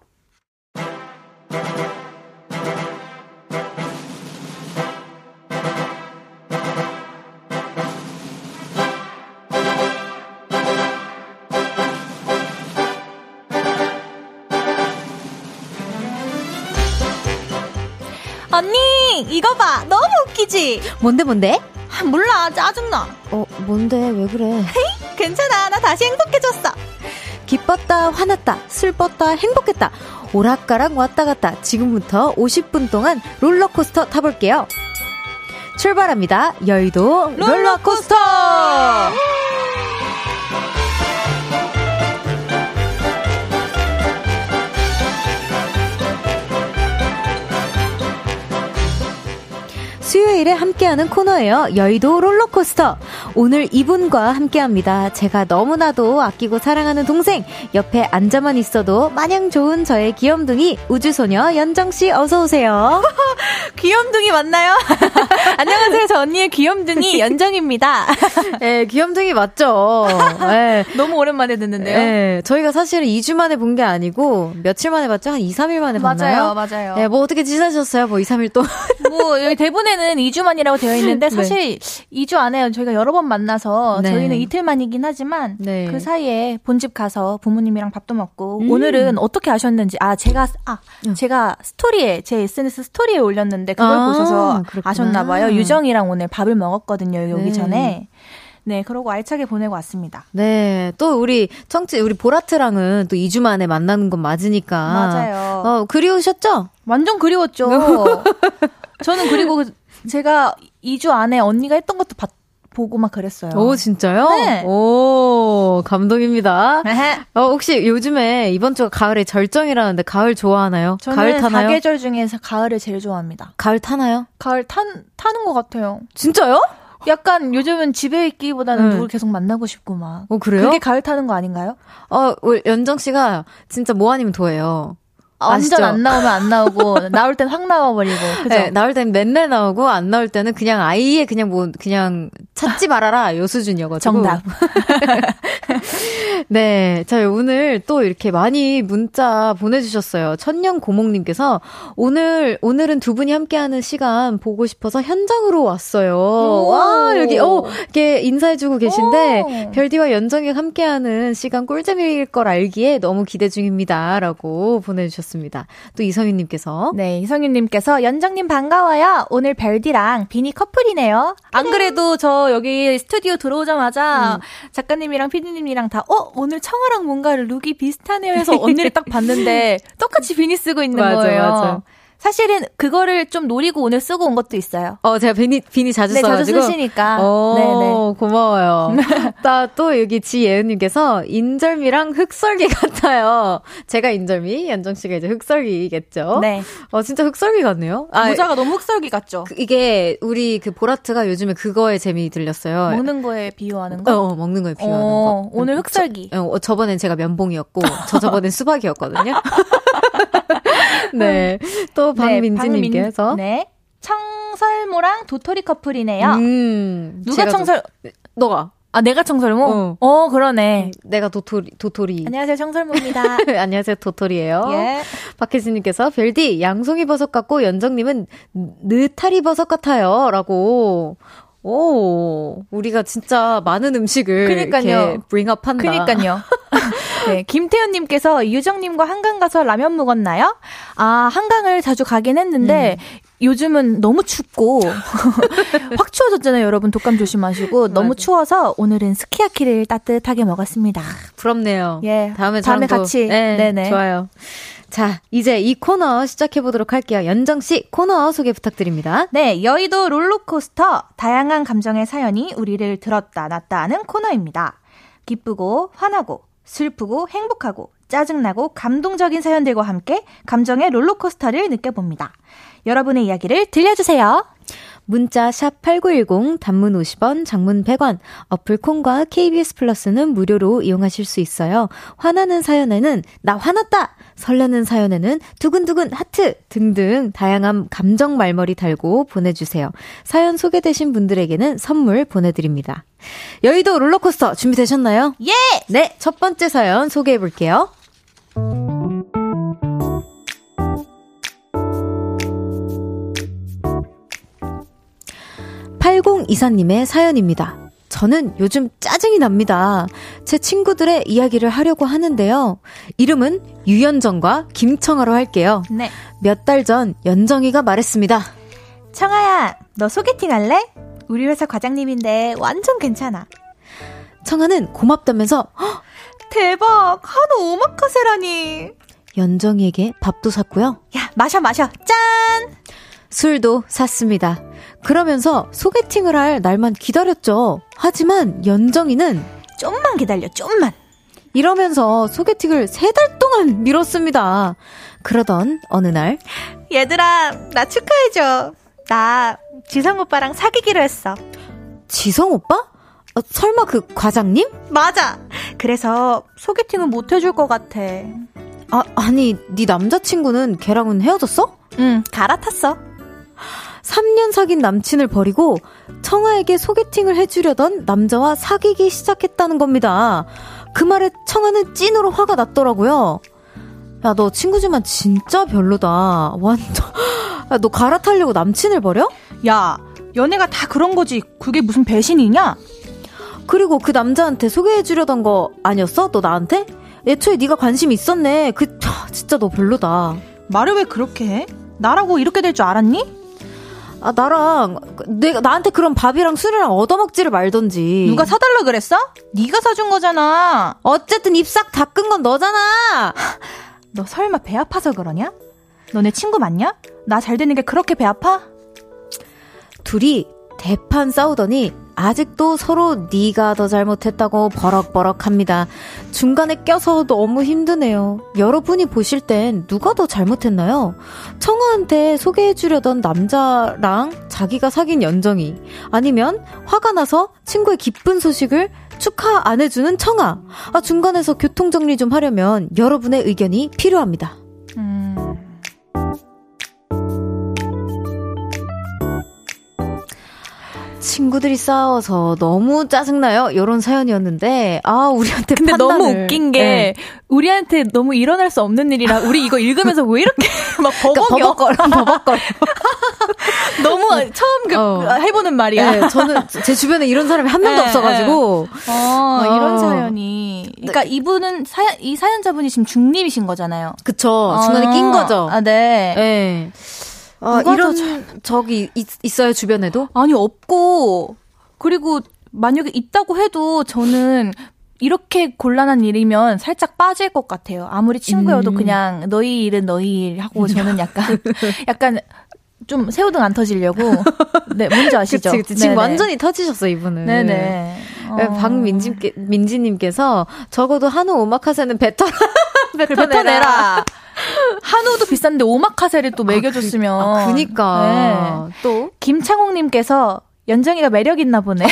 언니 이거 봐, 너무 웃기지? 뭔데? 아, 몰라, 짜증나. 뭔데, 왜 그래? 헤이, 괜찮아, 나 다시 행복해졌어. 기뻤다, 화났다, 슬펐다, 행복했다, 오락가락 왔다갔다. 지금부터 50분 동안 롤러코스터 타볼게요. 출발합니다. 여의도 롤러코스터. 수요일에 함께하는 코너예요. 여의도 롤러코스터. 오늘 이분과 함께합니다. 제가 너무나도 아끼고 사랑하는 동생, 옆에 앉아만 있어도 마냥 좋은 저의 귀염둥이 우주소녀 연정씨, 어서오세요. 귀염둥이 맞나요? 안녕하세요, 저 언니의 귀염둥이 연정입니다. 네, 귀염둥이 맞죠. 네. 너무 오랜만에 듣는데요. 네, 저희가 사실은 2주 만에 본 게 아니고 며칠 만에 봤죠? 한 2, 3일 만에 봤나요? 맞아요. 네, 뭐 어떻게 지내셨어요? 2, 3일 동안. 뭐 여기 대본에는 2주만이라고 되어 있는데, 사실 네. 2주 안에 저희가 여러 번 만나서 네. 저희는 이틀만이긴 하지만 네. 그 사이에 본집 가서 부모님이랑 밥도 먹고 오늘은 어떻게 아셨는지 제가 스토리에, 제 SNS 스토리에 올렸는데 그걸 보셔서 아셨나 봐요. 유정이랑 오늘 밥을 먹었거든요, 여기 네. 전에. 네, 그러고 알차게 보내고 왔습니다. 네, 또 우리 보라트랑은 또 2주 만에 만나는 건 맞으니까. 맞아요. 그리우셨죠? 완전 그리웠죠. 저는 그리고 제가 2주 안에 언니가 했던 것도 보고 막 그랬어요. 오, 진짜요? 네. 오, 감동입니다. 혹시 요즘에 이번 주가 가을의 절정이라는데 가을 좋아하나요? 저는 가을 타나요? 사계절 중에서 가을을 제일 좋아합니다. 가을 타나요? 가을 타는 것 같아요. 진짜요? 약간 요즘은 집에 있기보다는 누굴 계속 만나고 싶고 막. 어, 그래요? 그게 가을 타는 거 아닌가요? 우리 연정 씨가 진짜 뭐 아니면 도예요. 완전 아시죠? 안 나오면 안 나오고 나올 땐 확 나와버리고, 그죠? 네, 나올 땐 맨날 나오고 안 나올 때는 그냥 아예 그냥 찾지 말아라, 요 수준이어가지고. 정답. 네, 자, 오늘 또 이렇게 많이 문자 보내주셨어요. 천년고목님께서 오늘은 두 분이 함께하는 시간 보고 싶어서 현장으로 왔어요. 와, 여기 이렇게 인사해주고 계신데, 별디와 연정이 함께하는 시간 꿀잼일 걸 알기에 너무 기대 중입니다라고 보내주셨어요. 또 이성윤님께서 연정님 반가워요. 오늘 별디랑 비니 커플이네요. 그래. 안 그래도 저 여기 스튜디오 들어오자마자 작가님이랑 피디님이랑 다 오늘 청아랑 뭔가 룩이 비슷하네요 해서 언니를 딱 봤는데 똑같이 비니 쓰고 있는 거예요. 맞아. 사실은 그거를 좀 노리고 오늘 쓰고 온 것도 있어요. 제가 비니 자주 써가지고. 자주 쓰시니까. 네. 고마워요. 또 여기 지예은님께서 인절미랑 흑설기 같아요. 제가 인절미, 연정씨가 이제 흑설기겠죠. 네. 진짜 흑설기 같네요. 모자가 너무 흑설기 같죠. 이게 우리 보라트가 요즘에 그거에 재미 들렸어요. 먹는 거에 비유하는 거? 먹는 거에 비유하는 거. 오늘 흑설기. 저번엔 제가 면봉이었고, 저번엔 수박이었거든요. 네. 또 박민지님께서 청설모랑 도토리 커플이네요. 누가 너가? 아, 내가 청설모? 그러네. 내가 도토리. 안녕하세요, 청설모입니다. 안녕하세요, 도토리예요. 예. 박혜진님께서 별디 양송이 버섯 같고 연정님은 느타리 버섯 같아요라고. 오, 우리가 진짜 많은 음식을 이렇게 브링업한다. 그니까요. 네, 김태현님께서 유정님과 한강 가서 라면 먹었나요? 아, 한강을 자주 가긴 했는데 요즘은 너무 춥고 확 추워졌잖아요. 여러분 독감 조심하시고. 너무 추워서 오늘은 스키야키를 따뜻하게 먹었습니다. 부럽네요. 예, 다음에 같이. 네, 좋아요. 자, 이제 이 코너 시작해보도록 할게요. 연정씨, 코너 소개 부탁드립니다. 네, 여의도 롤러코스터. 다양한 감정의 사연이 우리를 들었다 놨다 하는 코너입니다. 기쁘고 화나고 슬프고 행복하고 짜증나고 감동적인 사연들과 함께 감정의 롤러코스터를 느껴봅니다. 여러분의 이야기를 들려주세요. 문자 샵 8910, 단문 50원, 장문 100원, 어플 콩과 KBS 플러스는 무료로 이용하실 수 있어요. 화나는 사연에는 나 화났다! 설레는 사연에는 두근두근 하트! 등등 다양한 감정 말머리 달고 보내주세요. 사연 소개되신 분들에게는 선물 보내드립니다. 여의도 롤러코스터 준비되셨나요? 예! 네, 첫 번째 사연 소개해볼게요. 이사님의 사연입니다. 저는 요즘 짜증이 납니다. 제 친구들의 이야기를 하려고 하는데요. 이름은 유연정과 김청아로 할게요. 네. 몇 달 전 연정이가 말했습니다. 청아야, 너 소개팅 할래? 우리 회사 과장님인데 완전 괜찮아. 청아는 고맙다면서 허, 대박! 한우 오마카세라니! 연정이에게 밥도 샀고요. 야, 마셔! 짠! 술도 샀습니다. 그러면서 소개팅을 할 날만 기다렸죠. 하지만 연정이는 좀만 기다려, 좀만 이러면서 소개팅을 3달 동안 미뤘습니다. 그러던 어느 날, 얘들아, 나 축하해줘. 나 지성 오빠랑 사귀기로 했어. 지성 오빠? 설마 그 과장님? 맞아. 그래서 소개팅은 못 해줄 것 같아. 아니, 네 남자친구는 걔랑은 헤어졌어? 응, 갈아탔어. 3년 사귄 남친을 버리고 청아에게 소개팅을 해주려던 남자와 사귀기 시작했다는 겁니다. 그 말에 청아는 찐으로 화가 났더라고요. 야, 너 친구지만 진짜 별로다. 완전. 야, 너 갈아타려고 남친을 버려? 야, 연애가 다 그런 거지. 그게 무슨 배신이냐? 그리고 그 남자한테 소개해주려던 거 아니었어? 너 나한테? 애초에 네가 관심 있었네. 진짜 너 별로다. 말을 왜 그렇게 해? 나라고 이렇게 될 줄 알았니? 아, 나한테 그럼 밥이랑 술이랑 얻어먹지를 말던지. 누가 사달라 그랬어? 네가 사준 거잖아. 어쨌든 입싹 닦은 건 너잖아. 너 설마 배 아파서 그러냐? 너네 친구 맞냐? 나 잘 되는 게 그렇게 배 아파? 둘이 대판 싸우더니 아직도 서로 네가 더 잘못했다고 버럭버럭합니다. 중간에 껴서 너무 힘드네요. 여러분이 보실 땐 누가 더 잘못했나요? 청아한테 소개해주려던 남자랑 자기가 사귄 연정이, 아니면 화가 나서 친구의 기쁜 소식을 축하 안 해주는 청아. 중간에서 교통정리 좀 하려면 여러분의 의견이 필요합니다. 친구들이 싸워서 너무 짜증나요? 이런 사연이었는데, 우리한테 근데 판단을. 근데 너무 웃긴 게, 네. 우리한테 너무 일어날 수 없는 일이라, 우리 이거 읽으면서 왜 이렇게 막 버벅거려. 너무 처음 해보는 말이야. 네, 저는 제 주변에 이런 사람이 한 명도 없어가지고. 이런 사연이. 그러니까 이분은, 이 사연자분이 지금 중립이신 거잖아요. 그쵸. 중간에 낀 거죠. 네. 네. 이런 적이 있어요, 주변에도? 아니, 없고, 그리고 만약에 있다고 해도 저는 이렇게 곤란한 일이면 살짝 빠질 것 같아요. 아무리 친구여도 그냥 너희 일은 너희 일 하고 저는 약간 좀 새우등 안 터지려고. 네, 뭔지 아시죠? 그치. 지금 완전히 터지셨어, 이분은. 네네. 박민지님께서 적어도 한우 오마카세는 뱉어내라. 한우도 비싼데 오마카세를 또 먹여줬으면. 그니까. 네. 또 김창옥님께서 연정이가 매력 있나 보네.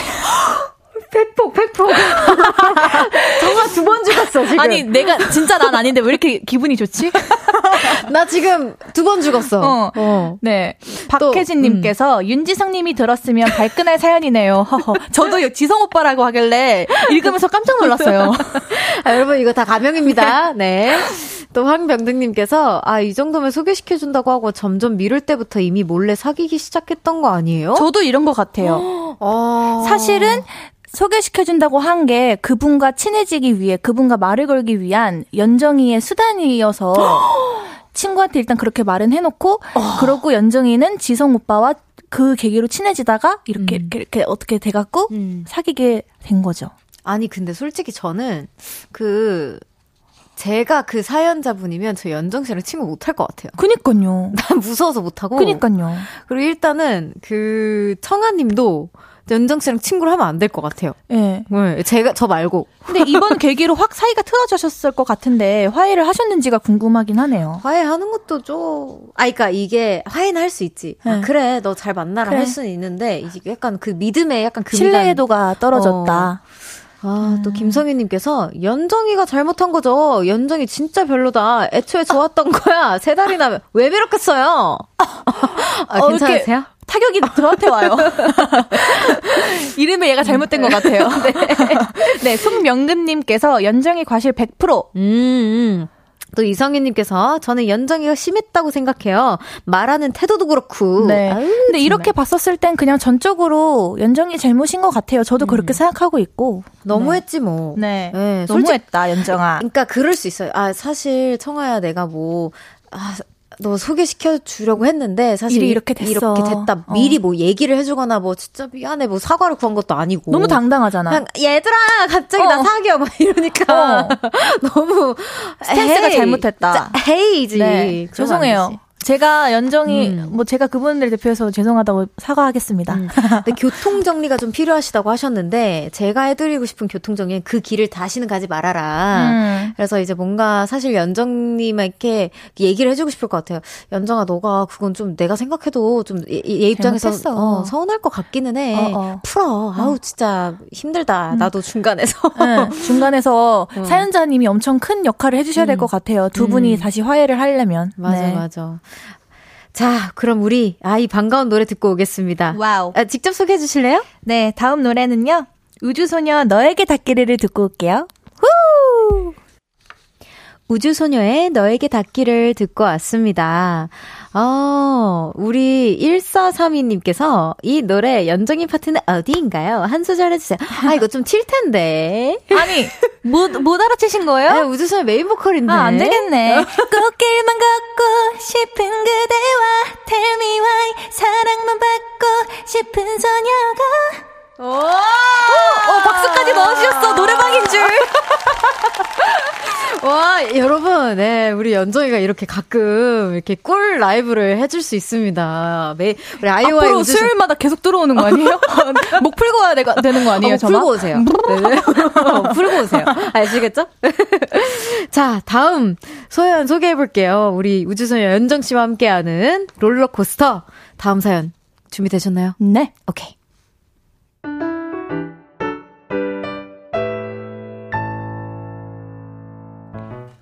100%. 정말 2번 죽었어, 지금. 아니, 진짜 난 아닌데 왜 이렇게 기분이 좋지? 나 지금 2번 죽었어. 네. 박혜진님께서 윤지성님이 들었으면 발끈할 사연이네요. 저도 지성 오빠라고 하길래 읽으면서 깜짝 놀랐어요. 여러분, 이거 다 가명입니다. 네. 또 황병등님께서 이 정도면 소개시켜준다고 하고 점점 미룰 때부터 이미 몰래 사귀기 시작했던 거 아니에요? 저도 이런 것 같아요. 사실은 소개시켜준다고 한 게 그분과 친해지기 위해, 그분과 말을 걸기 위한 연정이의 수단이어서 친구한테 일단 그렇게 말은 해놓고, 그러고 연정이는 지성 오빠와 그 계기로 친해지다가 이렇게 어떻게 돼갖고 사귀게 된 거죠. 아니, 근데 솔직히 저는 제가 그 사연자분이면 저 연정 씨랑 친구 못할 것 같아요. 그니까요. 난 무서워서 못하고. 그니까요. 그리고 일단은 청아님도 연정 씨랑 친구를 하면 안 될 것 같아요. 예. 네. 제가, 저 말고. 근데 이번 계기로 확 사이가 틀어지셨을 것 같은데, 화해를 하셨는지가 궁금하긴 하네요. 화해하는 것도 좀, 아, 그니까 이게, 화해는 할 수 있지. 네. 아, 그래, 너 잘 만나라 그래. 할 수는 있는데, 이게 약간 그 믿음에 약간 그. 신뢰도가 떨어졌다. 아, 또 김성희님께서 연정이가 잘못한 거죠. 연정이 진짜 별로다. 애초에 좋았던 거야. 3달이나 왜 비롯했어요? 아, 괜찮으세요? 타격이 저한테 와요. 이름에 얘가 잘못된 것 같아요. 네. 네, 송명근님께서 연정이 과실 100%. 또 이성희님께서 저는 연정이가 심했다고 생각해요. 말하는 태도도 그렇고. 네. 아유, 근데 정말. 이렇게 봤었을 땐 그냥 전적으로 연정이 잘못인 것 같아요. 저도 그렇게 생각하고 있고. 너무했지 뭐. 네. 네. 너무했다 연정아. 그러니까 그럴 수 있어요. 아 사실 청아야 내가 뭐. 아, 너 소개시켜 주려고 했는데 사실 일이 이렇게 됐어. 이렇게 됐다. 미리 뭐 얘기를 해주거나 뭐 진짜 미안해 뭐 사과를 구한 것도 아니고. 너무 당당하잖아. 그냥 얘들아 갑자기 나 사귀어 막 이러니까 너무 스탠스가 잘못했다. 헤이지. 네, 죄송해요. 제가 연정이 뭐 제가 그분들 대표해서 죄송하다고 사과하겠습니다. 근데 교통 정리가 좀 필요하시다고 하셨는데 제가 해드리고 싶은 교통 정리는 그 길을 다시는 가지 말아라. 그래서 이제 뭔가 사실 연정님에게 얘기를 해주고 싶을 것 같아요. 연정아 너가 그건 좀 내가 생각해도 좀 얘 입장에서 서운할 것 같기는 해. 풀어. 아우 진짜 힘들다. 나도 중간에서 중간에서 사연자님이 엄청 큰 역할을 해주셔야 될 것 같아요. 두 분이 다시 화해를 하려면. 맞아 네. 맞아. 자, 그럼 우리 이 반가운 노래 듣고 오겠습니다. 와우. 아, 직접 소개해 주실래요? 네, 다음 노래는요. 우주소녀 너에게 닿기를 듣고 올게요. 후! 우주소녀의 너에게 닿기를 듣고 왔습니다. 우리 1432님께서 이 노래 연정이 파트는 어디인가요? 한 소절 해주세요. 아, 이거 좀 칠 텐데. 아니, 못 알아채신 거예요? 아, 우주소녀 메인 보컬인데. 아, 안 되겠네. 꽃길만 걷고 싶은 그대와 Tell me why 사랑만 받고 싶은 소녀가 오, 박수까지 넣어주셨어. 노래방인 줄. 와, 여러분, 네, 우리 연정이가 이렇게 가끔 이렇게 꿀 라이브를 해줄 수 있습니다. 우리 아이와이 앞으로 우주소녀. 수요일마다 계속 들어오는 거 아니에요? 목 풀고 와야 되는 거 아니에요? 풀고 오세요. 풀고 오세요. 아시겠죠? 자, 다음 소연 소개해볼게요. 우리 우주소녀 연정 씨와 함께하는 롤러코스터. 다음 사연 준비되셨나요? 네. 오케이.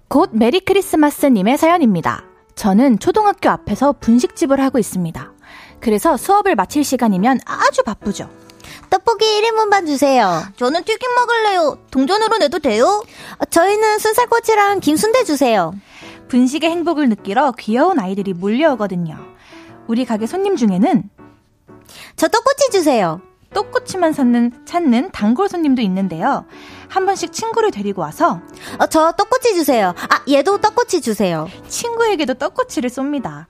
곧 메리 크리스마스님의 사연입니다. 저는 초등학교 앞에서 분식집을 하고 있습니다. 그래서 수업을 마칠 시간이면 아주 바쁘죠. 떡볶이 1인분만 주세요. 저는 튀김 먹을래요. 동전으로 내도 돼요? 저희는 순살꼬치랑 김순대 주세요. 분식의 행복을 느끼러 귀여운 아이들이 몰려오거든요. 우리 가게 손님 중에는 저 떡꼬치 주세요. 떡꼬치만 찾는 단골 손님도 있는데요. 한 번씩 친구를 데리고 와서 저 떡꼬치 주세요. 아, 얘도 떡꼬치 주세요. 친구에게도 떡꼬치를 쏩니다.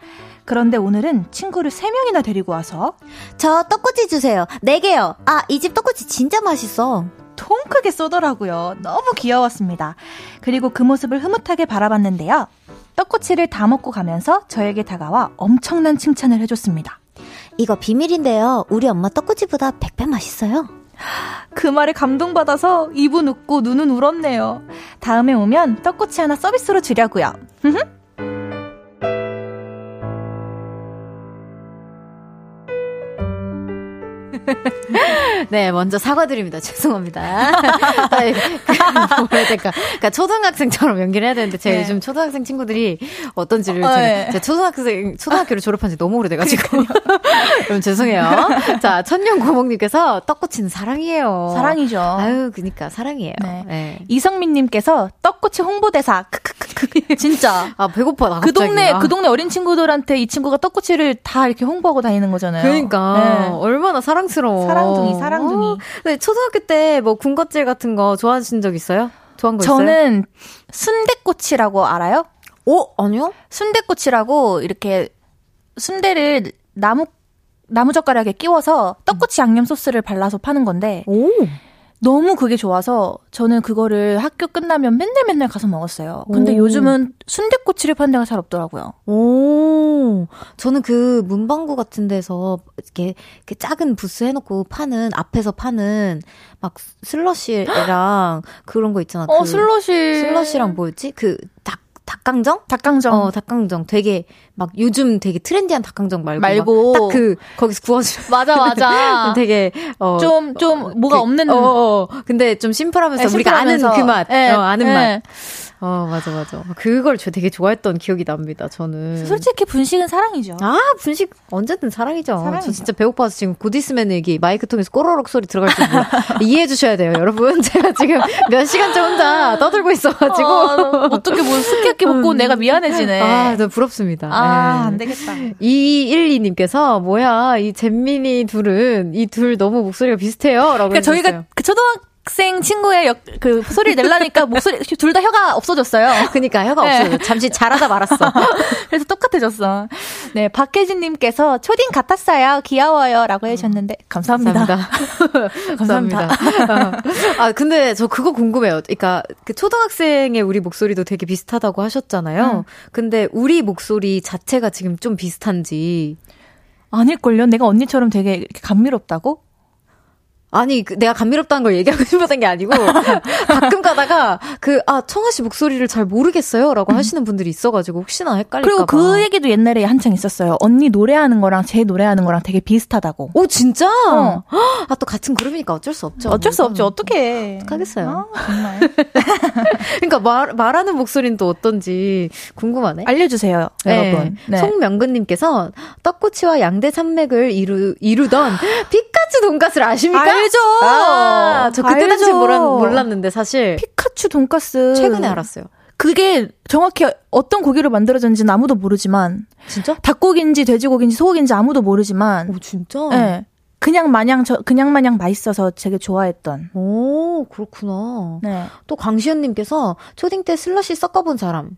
그런데 오늘은 친구를 3명이나 데리고 와서 저 떡꼬치 주세요. 4개요. 아, 이 집 떡꼬치 진짜 맛있어. 통 크게 쏘더라고요. 너무 귀여웠습니다. 그리고 그 모습을 흐뭇하게 바라봤는데요. 떡꼬치를 다 먹고 가면서 저에게 다가와 엄청난 칭찬을 해줬습니다. 이거 비밀인데요. 우리 엄마 떡꼬치보다 100배 맛있어요. 그 말에 감동받아서 입은 웃고 눈은 울었네요. 다음에 오면 떡꼬치 하나 서비스로 주려고요. 네, 먼저 사과드립니다. 죄송합니다. 그러니까 초등학생처럼 연기를 해야 되는데 제가 요즘 초등학생 친구들이 어떤지를 제가 초등학교를 졸업한 지 너무 오래돼가지고 그럼 죄송해요. 자, 천년고목님께서 떡꼬치는 사랑이에요. 사랑이죠. 아유, 그러니까 사랑이에요. 네. 네. 이성민님께서 떡꼬치 홍보대사. 크크크크. 진짜. 아, 배고파. 나 갑자기. 그 동네 어린 친구들한테 이 친구가 떡꼬치를 다 이렇게 홍보하고 다니는 거잖아요. 그러니까 네. 얼마나 사랑스러워. 사랑둥이. 네, 초등학교 때 뭐 군것질 같은 거 좋아하신 적 있어요? 좋아한 거 있어요? 저는 순대꼬치라고 알아요? 아니요? 순대꼬치라고 이렇게 순대를 나무젓가락에 끼워서 떡꼬치 양념 소스를 발라서 파는 건데 너무 그게 좋아서 저는 그거를 학교 끝나면 맨날 가서 먹었어요. 근데 요즘은 순댓국집을 파는 데가 잘 없더라고요. 오, 저는 그 문방구 같은 데서 이렇게 작은 부스 해놓고 파는, 앞에서 파는 막 슬러시랑 그런 거 있잖아. 어, 그 슬러시. 슬러시랑 뭐였지? 그 닭강정? 닭강정. 어, 닭강정. 되게 막 요즘 되게 트렌디한 닭강정 말고 딱 그 거기서 구워주는. 맞아. 되게 좀 뭐가 없는. 근데 좀 심플하면서, 네, 우리가 아는 그 맛. 네, 아는 맛. 어, 맞아. 그걸 저 되게 좋아했던 기억이 납니다. 저는. 솔직히 분식은 사랑이죠. 아, 분식 언제든 사랑이죠. 저 진짜 배고파서 지금 곧 있으면 여기 마이크 통해서 꼬로록 소리 들어갈 줄 몰라. 이해해 주셔야 돼요, 여러분. 제가 지금 몇 시간째 혼자 떠들고 있어가지고. 아, 어떻게 뭐 스키야키 먹고 내가 미안해지네. 아, 저 부럽습니다. 아, 네. 안 되겠다. 2212님께서 뭐야, 이 잼민이 둘은 이 둘 너무 목소리가 비슷해요. 라고. 그러니까 해주셨어요. 저희가 그 초등학생 친구의 그 소리를 내려니까 목소리 둘 다 혀가 없어졌어요. 그러니까 혀가 없어졌어요. 잠시 잘하다 말았어. 그래서 똑같아졌어. 네, 박혜진님께서 초딩 같았어요. 귀여워요라고 해주셨는데 감사합니다. 아, 근데 저 그거 궁금해요. 그러니까 그 초등학생의 우리 목소리도 되게 비슷하다고 하셨잖아요. 근데 우리 목소리 자체가 지금 좀 비슷한지. 아닐걸요? 내가 언니처럼 되게 이렇게 감미롭다고? 아니, 내가 감미롭다는 걸 얘기하고 싶었던 게 아니고, 가끔 가다가, 청아 씨 목소리를 잘 모르겠어요. 라고 하시는 분들이 있어가지고, 혹시나 헷갈릴까봐. 그리고 그 얘기도 옛날에 한창 있었어요. 언니 노래하는 거랑 제 노래하는 거랑 되게 비슷하다고. 오, 진짜? 어. 아, 또 같은 그룹이니까 어쩔 수 없죠. 어쩔 수 없죠. 어떡해. 어떡하겠어요. 아, 정말. 그러니까 말하는 목소리는 또 어떤지 궁금하네. 알려주세요, 여러분. 네. 송명근님께서, 떡꼬치와 양대 산맥을 이루던 피카츄 돈가스를 아십니까? 알죠. 아, 저 그때 당시 몰랐는데 사실. 피카츄 돈가스. 최근에 알았어요. 그게 정확히 어떤 고기로 만들어졌는지는 아무도 모르지만. 진짜? 닭고기인지 돼지고기인지 소고기인지 아무도 모르지만. 오, 진짜? 네. 그냥 마냥 맛있어서 되게 좋아했던. 오, 그렇구나. 네. 또 강시현님께서 초딩 때 슬러시 섞어본 사람.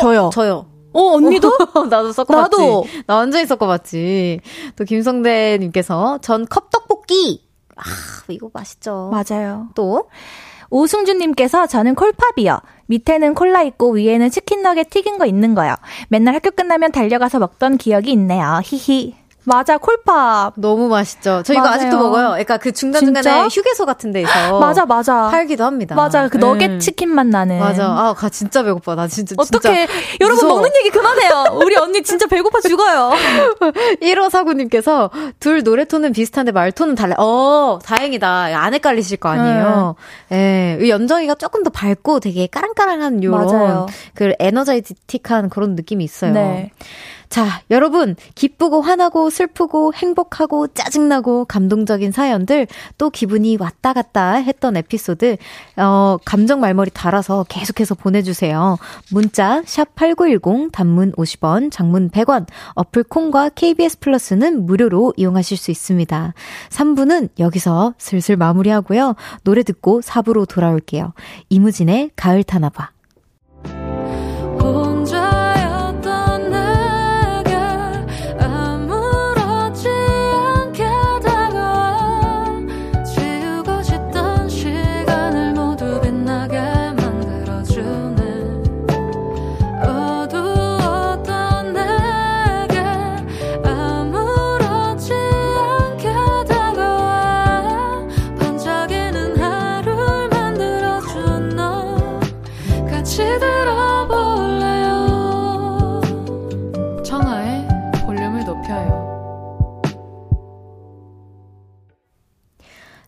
저요. 어, 언니도? 나도 섞어봤지. 나 완전히 섞어봤지. 또 김성대님께서 전 컵떡볶이. 아, 이거 맛있죠. 맞아요. 또 오승준님께서 저는 콜팝이요. 밑에는 콜라 있고 위에는 치킨 너겟 튀긴 거 있는 거요. 맨날 학교 끝나면 달려가서 먹던 기억이 있네요. 히히. 맞아, 콜팝 너무 맛있죠. 저 이거 맞아요. 아직도 먹어요. 그러니까 그 중간중간에 진짜? 휴게소 같은 데에서 맞아 팔기도 합니다. 맞아, 그 너겟 치킨 맛 나는. 맞아. 아, 진짜 배고파. 나 진짜 어떡해. 여러분 먹는 얘기 그만해요. 우리 언니 진짜 배고파 죽어요. 1549님께서 둘 노래톤은 비슷한데 말톤은 달라요. 다행이다. 안 헷갈리실 거 아니에요. 예, 연정이가 조금 더 밝고 되게 까랑까랑한 요런 그 에너지틱한 그런 느낌이 있어요. 네. 자, 여러분, 기쁘고 화나고 슬프고 행복하고 짜증나고 감동적인 사연들, 또 기분이 왔다 갔다 했던 에피소드, 감정 말머리 달아서 계속해서 보내주세요. 문자 샵8910, 단문 50원, 장문 100원, 어플 콩과 KBS 플러스는 무료로 이용하실 수 있습니다. 3부는 여기서 슬슬 마무리하고요. 노래 듣고 4부로 돌아올게요. 이무진의 가을 타나봐.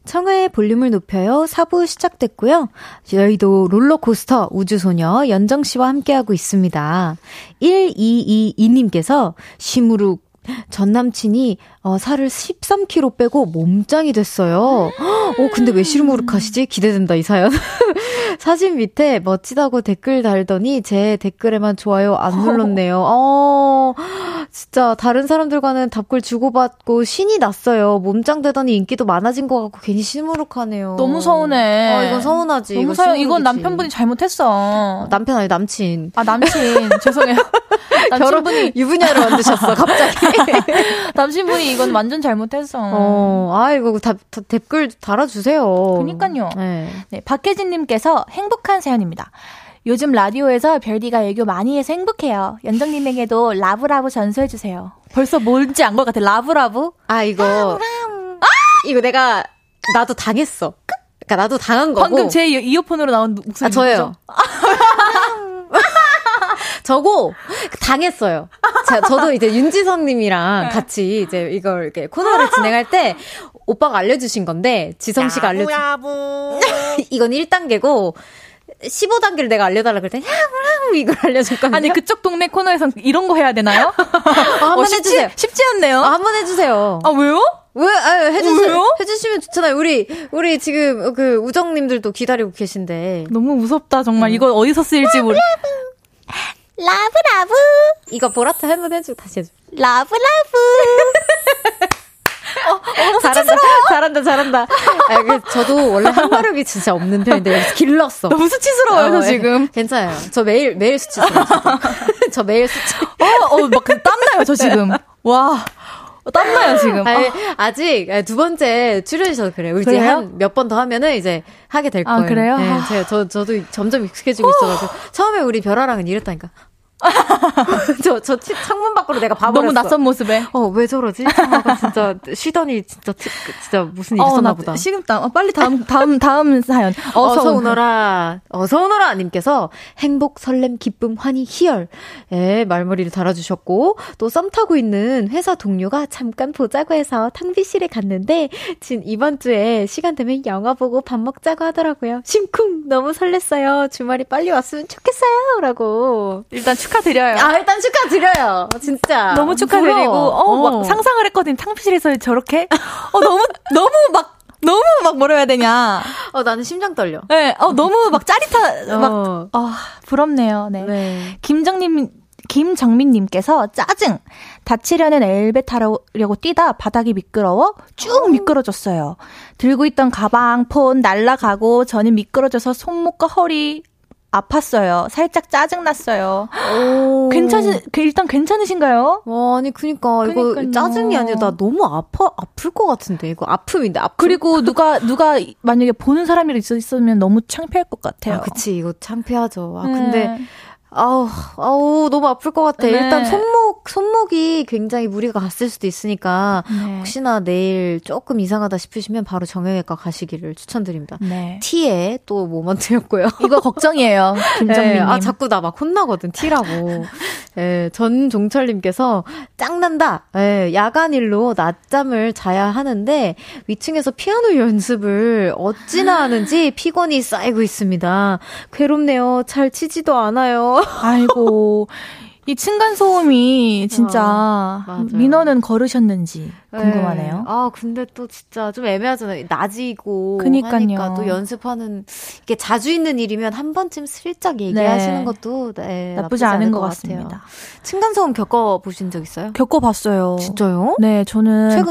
청하의 볼륨을 높여요. 4부 시작됐고요. 여의도 롤러코스터 우주소녀 연정 씨와 함께하고 있습니다. 1222님께서 시무룩 전 남친이 살을 13kg 빼고 몸짱이 됐어요. 근데 왜 시무룩하시지? 기대된다, 이 사연. 사진 밑에 멋지다고 댓글 달더니 제 댓글에만 좋아요 안 눌렀네요. 진짜 다른 사람들과는 답글 주고받고 신이 났어요. 몸짱되더니 인기도 많아진 것 같고 괜히 시무룩하네요. 너무 서운해. 이건 서운하지. 너무 이건 남편분이 잘못했어. 남편 아니 남친. 아 남친. 죄송해요. 남친분이 유부녀로 만드셨어 갑자기. 남친분이 이건 완전 잘못했어. 이거 댓글 달아주세요. 그니까요. 네, 박혜진님께서 행복한 사연입니다. 요즘 라디오에서 별디가 애교 많이 해서 행복해요. 연정님에게도 라브라브 전수해주세요. 벌써 뭔지 안 것 같아. 라브라브? 이거 내가 나도 당했어. 그러니까 나도 당한 거고. 방금 제 이어폰으로 나온 목소리. 아 저예요. 저고 당했어요. 저도 이제 윤지성님이랑 같이 이제 이걸 이렇게 코너를 진행할 때 오빠가 알려주신 건데 지성 씨가 알려준. 이건 1단계고. 15단계를 내가 알려달라 그랬더니 이걸 알려줄까? 아니 그쪽 동네 코너에선 이런 거 해야 되나요? 한번 해주세요. 쉽지 않네요. 한번 해주세요. 아 왜요? 왜요? 해주시면 좋잖아요. 우리 지금 그 우정님들도 기다리고 계신데. 너무 무섭다 정말. 이거 어디서 쓰일지 모르. 라브라브. 이거 보라타 한번 해주고 다시 해줘. 라브라브. 잘한다. 아, 저도 원래 한마력이 진짜 없는 편인데 길렀어. 너무 수치스러워요, 저 지금. 괜찮아요. 저 매일 수치스러워요. 저 매일 수치. 막 땀나요, 저 지금. 와. 땀나요, 지금. 아직 두 번째 출연이셔서 그래요. 이제 한 몇 번 더 하면은 이제 하게 될 거예요. 아, 그래요? 네, 저도 점점 익숙해지고 있어가지고. 처음에 우리 별아랑은 이랬다니까. 저 창문 밖으로 내가 봐버렸어. 너무 낯선 모습에. 왜 저러지? 창화가 진짜 쉬더니 진짜 무슨 일이 있었나 보다. 식은땀. 빨리 다음 사연. 어서 오너라 님께서 행복, 설렘, 기쁨, 환희, 희열. 예, 말머리를 달아주셨고 또 썸 타고 있는 회사 동료가 잠깐 보자고 해서 탕비실에 갔는데 이번 주에 시간 되면 영화 보고 밥 먹자고 하더라고요. 심쿵 너무 설렜어요. 주말이 빨리 왔으면 좋겠어요. 라고. 일단 축하드려요. 일단 축하드려요. 진짜. 너무 축하드리고, 막 상상을 했거든. 탕비실에서 저렇게. 너무 막 뭐라 해야 되냐. 나는 심장 떨려. 네, 너무 막 짜릿한, 부럽네요. 네. 김정민님께서 짜증! 다치려는 엘베 타려고 뛰다 바닥이 미끄러워 쭉 미끄러졌어요. 들고 있던 가방, 폰 날아가고 저는 미끄러져서 손목과 허리, 아팠어요. 살짝 짜증났어요. 일단 괜찮으신가요? 아니, 그니까. 이거 짜증이 아니라 나 너무 아플 것 같은데. 이거 아픔인데, 아픔. 그리고 누가 만약에 보는 사람이라도 있었으면 너무 창피할 것 같아요. 그치. 이거 창피하죠. 근데. 아우, 너무 아플 것 같아. 네. 일단 손목이 굉장히 무리가 갔을 수도 있으니까, 네. 혹시나 내일 조금 이상하다 싶으시면 바로 정형외과 가시기를 추천드립니다. 네. T에 또 모먼트였고요. 이거 걱정이에요. 김정민님. 네. 자꾸 나 막 혼나거든. T라고. 예, 전종철님께서 짱난다. 예, 야간 일로 낮잠을 자야 하는데 위층에서 피아노 연습을 어찌나 하는지 피곤이 쌓이고 있습니다. 괴롭네요. 잘 치지도 않아요. 아이고. 이 층간소음이 진짜 민원은 걸으셨는지 궁금하네요. 네. 근데 또 진짜 좀 애매하잖아요. 낮이고 하니까 또 연습하는 이게 자주 있는 일이면 한 번쯤 슬쩍 얘기하시는 것도 나쁘지 않은 것 같습니다. 층간소음 겪어보신 적 있어요? 겪어봤어요. 진짜요? 네, 저는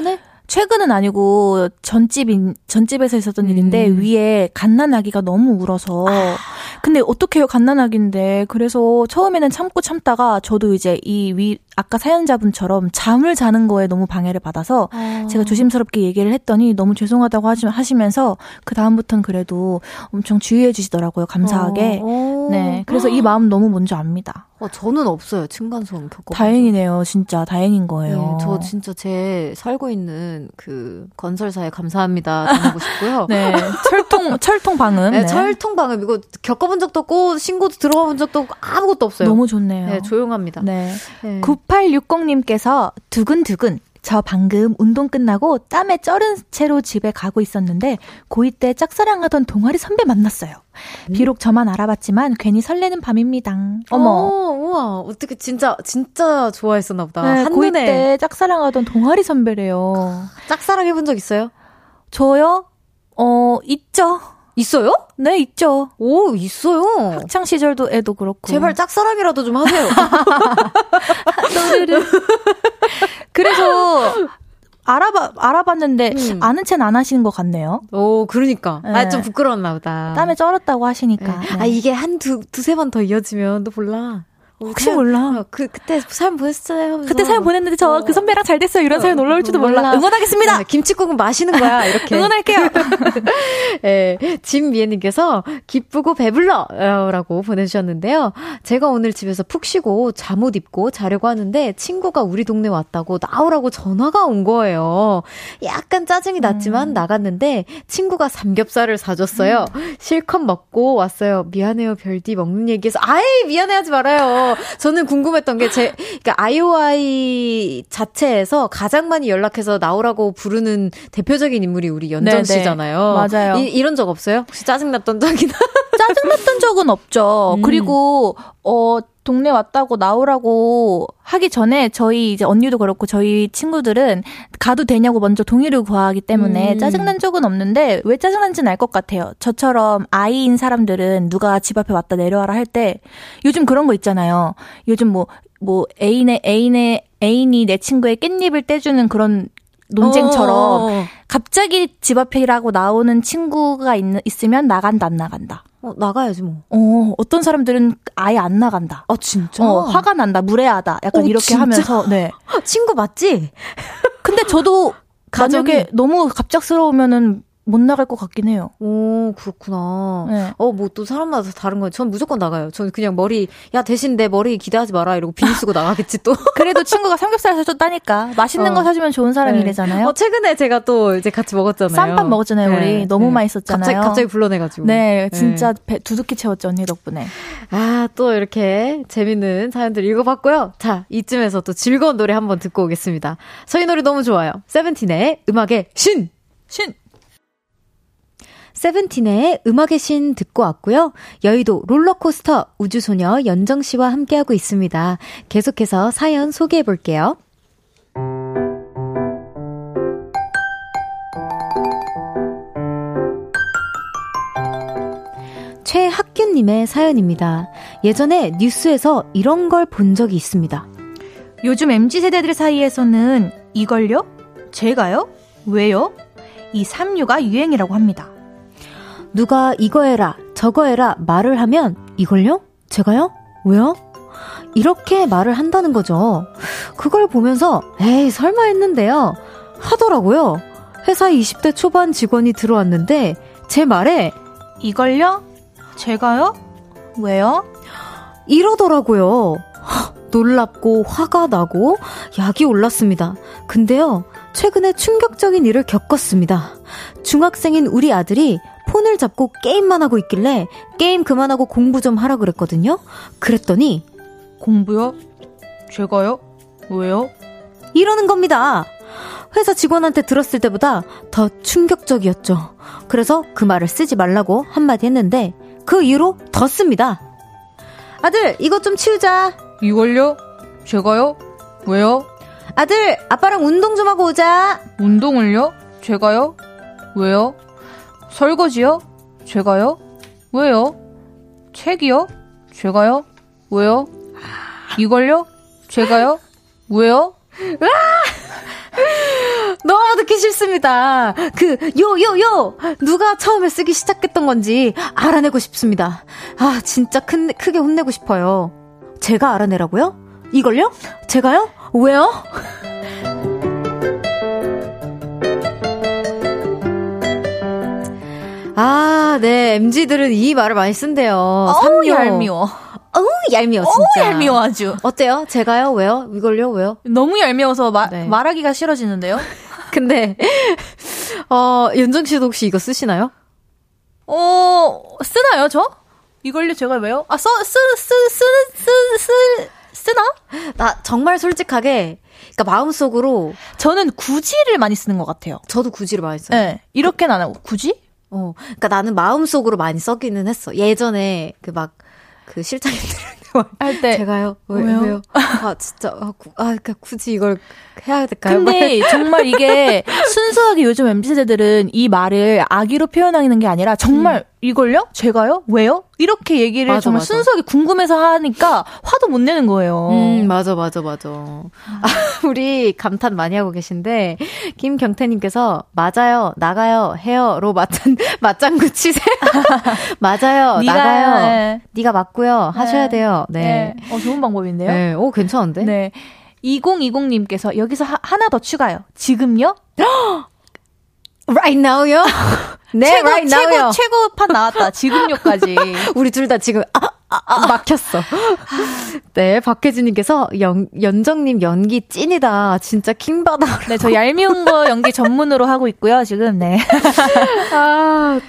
최근은 아니고 전집에서 있었던 일인데 위에 갓난아기가 너무 울어서 근데 어떻게 해요 갓난아기인데. 그래서 처음에는 참다가 저도 이제 아까 사연자분처럼 잠을 자는 거에 너무 방해를 받아서 제가 조심스럽게 얘기를 했더니 너무 죄송하다고 하시면서 그 다음부터는 그래도 엄청 주의해 주시더라고요. 감사하게. 네, 그래서 이 마음 너무 뭔지 압니다. 저는 없어요. 층간소음 겪고. 다행이네요. 진짜 다행인 거예요. 네, 저 진짜 제 살고 있는 그 건설사에 감사합니다. 전하고 싶고요. 네, 철통 방음. 네, 철통 방음 이거 겪어본 적도 없고 신고도 들어가본 적도 없고 아무것도 없어요. 너무 좋네요. 네, 조용합니다. 네. 9860님께서 두근두근 저 방금 운동 끝나고 땀에 쩔은 채로 집에 가고 있었는데 고2 때 짝사랑하던 동아리 선배 만났어요. 비록 저만 알아봤지만 괜히 설레는 밤입니다. 어머. 우와. 어떻게 진짜 좋아했었나 보다. 네, 고2 때 짝사랑하던 동아리 선배래요. 짝사랑 해본 적 있어요? 저요? 있죠. 있어요? 네, 있죠. 오, 있어요. 학창시절도 애도 그렇고. 제발 짝사랑이라도 좀 하세요. 그래서 알아봤는데 아는 체는 안 하시는 것 같네요. 오, 그러니까. 네. 아, 좀 부끄러웠나 보다. 땀에 쩔었다고 하시니까. 네. 네. 아, 이게 한 두세 번 더 이어지면 또 몰라. 혹시 몰라. 그때 사연 보냈어요. 그때 사연 보냈는데 저 그 선배랑 잘 됐어요. 이런 사연 올라올지도 몰라. 응원하겠습니다. 김치국은 마시는 거야. 이렇게. 응원할게요. 예. 네, 진미애님께서 기쁘고 배불러라고 보내주셨는데요. 제가 오늘 집에서 푹 쉬고 잠옷 입고 자려고 하는데 친구가 우리 동네 왔다고 나오라고 전화가 온 거예요. 약간 짜증이 났지만 나갔는데 친구가 삼겹살을 사줬어요. 실컷 먹고 왔어요. 미안해요. 별디 먹는 얘기해서. 아이 미안해하지 말아요. 저는 궁금했던 게 그러니까 IOI 자체에서 가장 많이 연락해서 나오라고 부르는 대표적인 인물이 우리 연정 씨잖아요. 맞아요. 이런 적 없어요? 혹시 짜증났던 적이나? 짜증났던 적은 없죠. 그리고 동네 왔다고 나오라고 하기 전에 저희 이제 언니도 그렇고 저희 친구들은 가도 되냐고 먼저 동의를 구하기 때문에 짜증난 적은 없는데 왜 짜증난지는 알 것 같아요. 저처럼 아이인 사람들은 누가 집 앞에 왔다 내려와라 할 때 요즘 그런 거 있잖아요. 요즘 뭐 애인이 내 친구의 깻잎을 떼주는 그런 논쟁처럼 갑자기 집 앞이라고 나오는 친구가 있으면 나간다 안 나간다. 나가야지 뭐. 어떤 사람들은 아예 안 나간다. 아 진짜? 화가 난다, 무례하다. 약간 이렇게 진짜? 하면서. 네. 친구 맞지? 근데 저도 가족에 너무 갑작스러우면은 못 나갈 것 같긴 해요. 오, 그렇구나. 네. 뭐 또 사람마다 다른 거예요. 전 무조건 나가요. 전 그냥 대신 내 머리 기대하지 마라. 이러고 비닐 쓰고 나가겠지 또. 그래도 친구가 삼겹살 사줬다니까. 맛있는 거 사주면 좋은 사람이래잖아요. 네. 최근에 제가 또 이제 같이 먹었잖아요. 쌈밥 먹었잖아요, 우리. 네. 너무 맛있었잖아요. 갑자기 불러내가지고. 네, 진짜 네. 배 두둑히 채웠죠, 언니 덕분에. 아, 또 이렇게 재밌는 사연들 읽어봤고요. 자, 이쯤에서 또 즐거운 노래 한번 듣고 오겠습니다. 저희 노래 너무 좋아요. 세븐틴의 음악의 신! 신! 세븐틴의 음악의 신 듣고 왔고요. 여의도 롤러코스터 우주소녀 연정 씨와 함께하고 있습니다. 계속해서 사연 소개해볼게요. 최학균님의 사연입니다. 예전에 뉴스에서 이런 걸 본 적이 있습니다. 요즘 MZ세대들 사이에서는 이걸요? 제가요? 왜요? 이 삼류가 유행이라고 합니다. 누가 이거 해라, 저거 해라 말을 하면 이걸요? 제가요? 왜요? 이렇게 말을 한다는 거죠. 그걸 보면서 에이 설마 했는데요. 하더라고요. 회사 20대 초반 직원이 들어왔는데 제 말에 이걸요? 제가요? 왜요? 이러더라고요. 놀랍고 화가 나고 약이 올랐습니다. 근데요. 최근에 충격적인 일을 겪었습니다. 중학생인 우리 아들이 폰을 잡고 게임만 하고 있길래 게임 그만하고 공부 좀 하라 그랬거든요. 그랬더니 공부요? 제가요? 왜요? 이러는 겁니다. 회사 직원한테 들었을 때보다 더 충격적이었죠. 그래서 그 말을 쓰지 말라고 한마디 했는데 그 이후로 더 씁니다. 아들 이것 좀 치우자. 이걸요? 제가요? 왜요? 아들 아빠랑 운동 좀 하고 오자. 운동을요? 제가요? 왜요? 설거지요? 제가요? 왜요? 책이요? 제가요? 왜요? 이걸요? 제가요? 왜요? 너무 듣기 싫습니다. 누가 처음에 쓰기 시작했던 건지 알아내고 싶습니다. 아, 진짜 크게 혼내고 싶어요. 제가 알아내라고요? 이걸요? 제가요? 왜요? 아, 네. MZ들은 이 말을 많이 쓴대요. 어우, 얄미워. 어우, 얄미워, 진짜. 어우, 얄미워, 아주. 어때요? 제가요? 왜요? 이걸요? 왜요? 너무 얄미워서 말하기가 싫어지는데요? 근데, 연정 씨도 혹시 이거 쓰시나요? 쓰나요, 저? 이걸요? 제가 왜요? 아, 쓰나? 나 정말 솔직하게, 그러니까 마음속으로. 저는 굳이를 많이 쓰는 것 같아요. 저도 굳이를 많이 써요. 네. 이렇게는 안 하고, 굳이? 그러니까 나는 마음속으로 많이 써기는 했어. 예전에 그 실장님들은 할 때 제가요? 왜요? 아 진짜 그러니까 굳이 이걸 해야 될까요? 근데 정말 이게 순수하게 요즘 MZ 세대들은 이 말을 악의로 표현하는 게 아니라 정말 이걸요? 제가요? 왜요? 이렇게 얘기를 맞아, 정말 맞아. 순수하게 궁금해서 하니까 화도 못 내는 거예요. 맞아. 아, 우리 감탄 많이 하고 계신데 김경태님께서 맞아요, 나가요, 해요로 맞장구 치세요. 맞아요, 네가, 나가요, 네. 네가 맞고요, 네. 하셔야 돼요. 네. 네. 좋은 방법인데요. 네, 괜찮은데. 네, 2020님께서 여기서 하나 더 추가요. 지금요? Right now요? 네, right now요. 최고판 나왔다. 지금요까지. 우리 둘 다 지금 막혔어. 네, 박혜진님께서 연정님 연기 찐이다. 진짜 킹받아. 네, 저 얄미운 거 연기 전문으로 하고 있고요. 지금 네.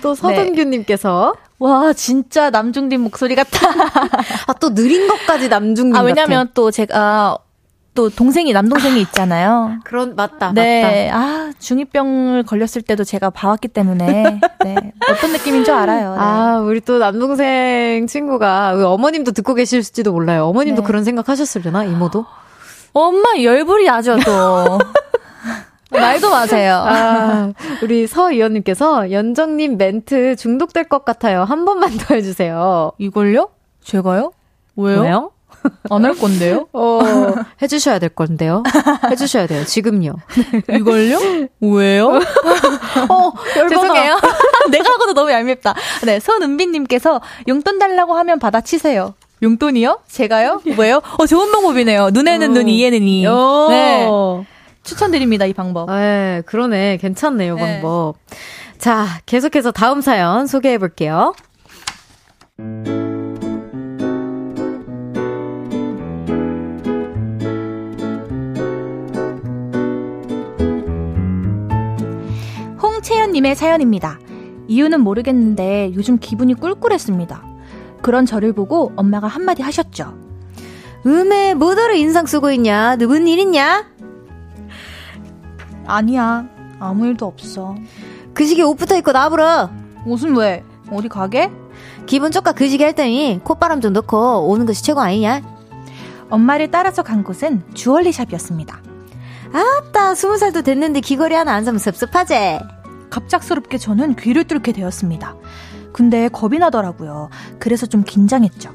또 서동규님께서. 네. 와, 진짜 남중딘 목소리 같아. 또 느린 것까지 남중딘 같아. 왜냐면 또 제가. 또 동생이 남동생이 있잖아요. 그런 맞다. 네, 맞다. 중이병을 걸렸을 때도 제가 봐왔기 때문에 네, 어떤 느낌인 줄 알아요. 네. 우리 또 남동생 친구가 어머님도 듣고 계실지도 몰라요. 어머님도 네. 그런 생각하셨으려나 이모도? 엄마 열불이 나죠 또. 말도 마세요. 우리 서의원님께서 연정님 멘트 중독될 것 같아요. 한 번만 더 해주세요. 이걸요? 제가요? 왜요? 안 할 건데요? 해주셔야 될 건데요? 해주셔야 돼요. 지금요. 이걸요? 왜요? 죄송해요. 내가 하고도 너무 얄밉다. 네, 손은비님께서 용돈 달라고 하면 받아치세요. 용돈이요? 제가요? 왜요? 좋은 방법이네요. 눈에는 눈, 이에는 이. 네. 추천드립니다, 이 방법. 네, 그러네. 괜찮네요, 네. 방법. 자, 계속해서 다음 사연 소개해 볼게요. 채연님의 사연입니다. 이유는 모르겠는데 요즘 기분이 꿀꿀했습니다. 그런 저를 보고 엄마가 한마디 하셨죠. 음에 뭐더러 인상 쓰고 있냐? 누군 일 있냐? 아니야. 아무 일도 없어. 그 시기에 옷부터 입고 나와보라. 옷은 왜? 어디 가게? 기분 쪼까 그 시기 할 때니 콧바람 좀 넣고 오는 것이 최고 아니냐? 엄마를 따라서 간 곳은 주얼리샵이었습니다. 아따 20살도 됐는데 귀걸이 하나 안 사면 섭섭하지? 갑작스럽게 저는 귀를 뚫게 되었습니다. 근데 겁이 나더라고요. 그래서 좀 긴장했죠.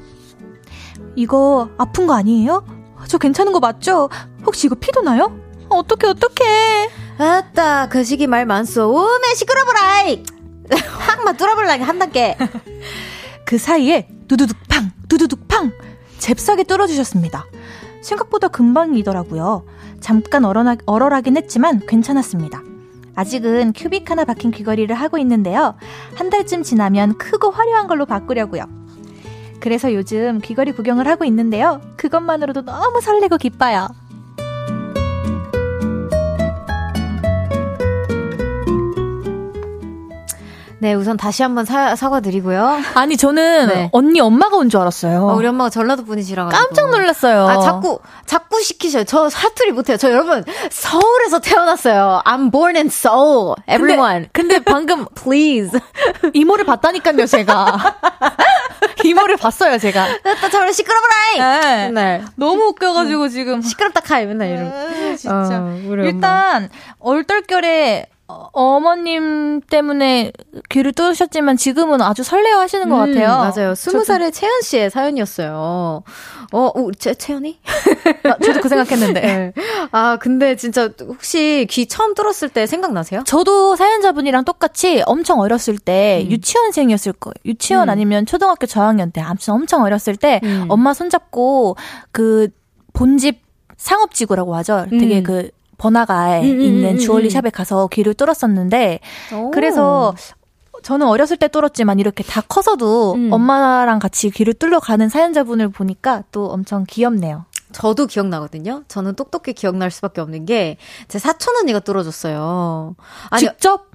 이거 아픈 거 아니에요? 저 괜찮은 거 맞죠? 혹시 이거 피도 나요? 어떡해. 아따 그 시기 말 많소. 오메 시끄러워라이. 확만 뚫어볼라니 한 단계. 그 사이에 두두둑팡 두두둑팡 잽싸게 뚫어주셨습니다. 생각보다 금방이더라고요. 잠깐 얼얼하긴 했지만 괜찮았습니다. 아직은 큐빅 하나 박힌 귀걸이를 하고 있는데요. 한 달쯤 지나면 크고 화려한 걸로 바꾸려고요. 그래서 요즘 귀걸이 구경을 하고 있는데요. 그것만으로도 너무 설레고 기뻐요. 네, 우선 다시 한번 사과드리고요. 아니, 저는 네. 언니 엄마가 온 줄 알았어요. 우리 엄마가 전라도 분이시라 가지고 깜짝 놀랐어요. 자꾸 시키셔요. 저 사투리 못해요. 저 여러분 서울에서 태어났어요. I'm born in Seoul, everyone. 근데 방금 please 이모를 봤다니까요, 제가. 이모를 봤어요, 제가. 나 저를 시끄러워라. 네. 맨날. 너무 웃겨가지고 지금 시끄럽다 카이 맨날 이러고. 진짜. 일단 얼떨결에. 어머님 때문에 귀를 뚫으셨지만 지금은 아주 설레어 하시는 것 같아요. 맞아요. 20살의 채연 씨의 사연이었어요. 채연이? 저도 그 생각했는데. 네. 근데 진짜 혹시 귀 처음 뚫었을 때 생각나세요? 저도 사연자분이랑 똑같이 엄청 어렸을 때 유치원생이었을 거예요. 유치원 아니면 초등학교 저학년 때, 아무튼 엄청 어렸을 때 엄마 손잡고 그 본집 상업지구라고 하죠. 되게 그 번화가에 있는 주얼리 샵에 가서 귀를 뚫었었는데 그래서 저는 어렸을 때 뚫었지만 이렇게 다 커서도 엄마랑 같이 귀를 뚫러 가는 사연자분을 보니까 또 엄청 귀엽네요. 저도 기억나거든요. 저는 똑똑히 기억날 수밖에 없는 게 제 사촌 언니가 뚫어줬어요. 아니, 직접?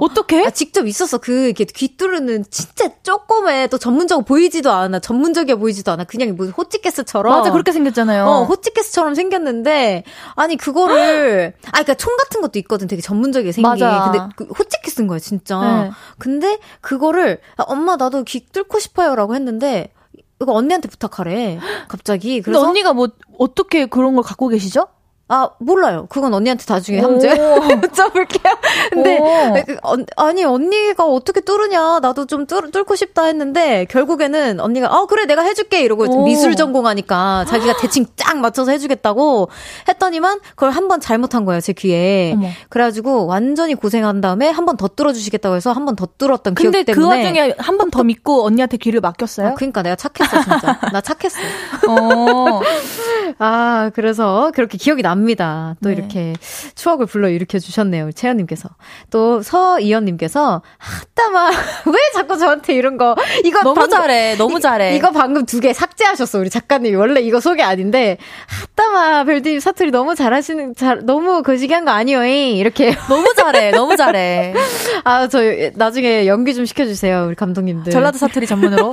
어떻게? 직접 있었어. 이렇게 귀 뚫는 진짜 조그매, 또 전문적이야 보이지도 않아. 그냥 무슨 호치케스처럼. 맞아, 그렇게 생겼잖아요. 호치케스처럼 생겼는데, 아니, 그거를, 그러니까 총 같은 것도 있거든. 되게 전문적이게 생긴. 맞아. 근데 호치케스인 거야, 진짜. 네. 근데 그거를, 엄마, 나도 귀 뚫고 싶어요라고 했는데, 이거 언니한테 부탁하래. 갑자기. 그래서 근데 언니가 뭐 어떻게 그런 걸 갖고 계시죠? 아, 몰라요. 그건 언니한테 나중에 한번 여쭤볼게요. 근데, 아니, 언니가 어떻게 뚫으냐. 나도 좀 뚫고 싶다 했는데, 결국에는 언니가, 아, 그래, 내가 해줄게. 이러고 미술 전공하니까 자기가 대칭 딱 맞춰서 해주겠다고 했더니만, 그걸 한번 잘못한 거예요, 제 귀에. 어머. 그래가지고, 완전히 고생한 다음에 한 번 더 뚫어주시겠다고 해서 한 번 더 뚫었던 기억 때문에. 근데 그 와중에 한 번 더 믿고 언니한테 귀를 맡겼어요? 아, 그러니까 내가 착했어, 진짜. 나 착했어. 어. 아, 그래서 그렇게 기억이 남 입니다. 또 네. 이렇게 추억을 불러일으켜 주셨네요. 채연님께서. 또 서이연님께서 하따마 왜 자꾸 저한테 이런 거. 이거 너무 방금, 잘해. 너무 잘해. 이거 방금 두 개 삭제하셨어. 우리 작가님. 원래 이거 소개 아닌데 하따마 별디님 사투리 너무 잘하시는 너무 거시기한 거 아니요. 이렇게. 너무 잘해. 너무 잘해. 아, 저 나중에 연기 좀 시켜주세요. 우리 감독님들. 전라도 사투리 전문으로.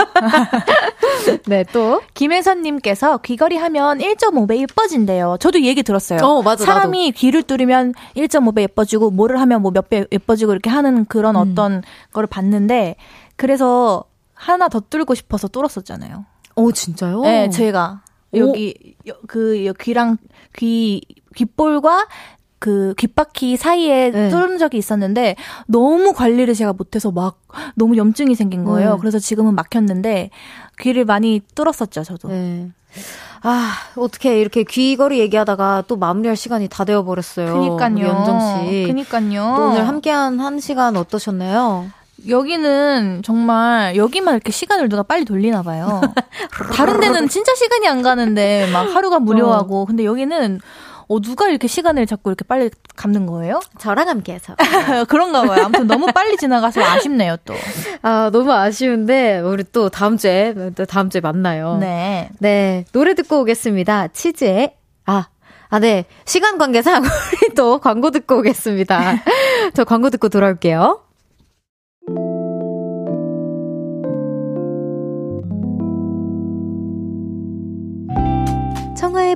네, 또 김혜선님께서 귀걸이 하면 1.5배 예뻐진대요. 저도 얘기 들었어요. 어, 맞아. 사람이 나도. 귀를 뚫으면 1.5배 예뻐지고 뭐를 하면 뭐 몇 배 예뻐지고 이렇게 하는 그런 어떤 거를 봤는데 그래서 하나 더 뚫고 싶어서 뚫었었잖아요. 오, 진짜요? 네, 제가 여기 그 귀랑 귓볼과 그 귓바퀴 사이에 네. 뚫은 적이 있었는데 너무 관리를 제가 못해서 막 너무 염증이 생긴 거예요. 그래서 지금은 막혔는데 귀를 많이 뚫었었죠, 저도. 네. 아, 어떻게 이렇게 귀걸이 얘기하다가 또 마무리할 시간이 다 되어버렸어요. 그니까요. 연정 씨. 그니까요. 또 오늘 함께한 한 시간 어떠셨나요? 여기는 정말 여기만 이렇게 시간을 누가 빨리 돌리나 봐요. 다른 데는 진짜 시간이 안 가는데 막 하루가 무료하고 근데 여기는 누가 이렇게 시간을 자꾸 이렇게 빨리 갚는 거예요? 저랑 함께해서. 그런가 봐요. 아무튼 너무 빨리 지나가서 아쉽네요, 또. 아, 너무 아쉬운데, 우리 또 다음 주에 만나요. 네. 네. 노래 듣고 오겠습니다. 치즈의, 네. 시간 관계상 우리 또 광고 듣고 오겠습니다. 저 광고 듣고 돌아올게요. 청아의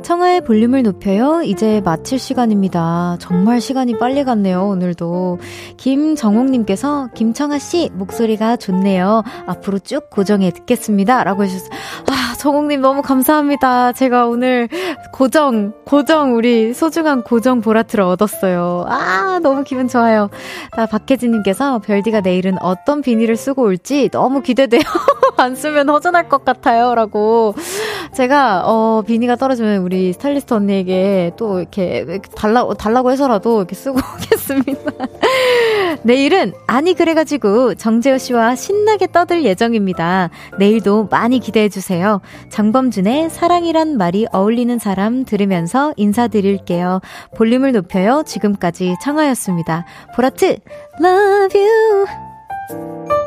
청아의 볼륨을 높여요. 이제 마칠 시간입니다. 정말 시간이 빨리 갔네요. 오늘도 김정옥님께서 김청아씨 목소리가 좋네요. 앞으로 쭉 고정해 듣겠습니다 라고 해주셨어요. 아, 정옥님 너무 감사합니다. 제가 오늘 우리 소중한 고정 보라트를 얻었어요. 아, 너무 기분 좋아요. 박혜진님께서 별디가 내일은 어떤 비닐을 쓰고 올지 너무 기대돼요. 안 쓰면 허전할 것 같아요 라고. 제가 비니가 떨어지면 우리 스타일리스트 언니에게 또 이렇게 달라고 해서라도 이렇게 쓰고 오겠습니다. 내일은 아니 그래가지고 정재호 씨와 신나게 떠들 예정입니다. 내일도 많이 기대해주세요. 장범준의 사랑이란 말이 어울리는 사람 들으면서 인사드릴게요. 볼륨을 높여요. 지금까지 청아였습니다. 보라트, love you.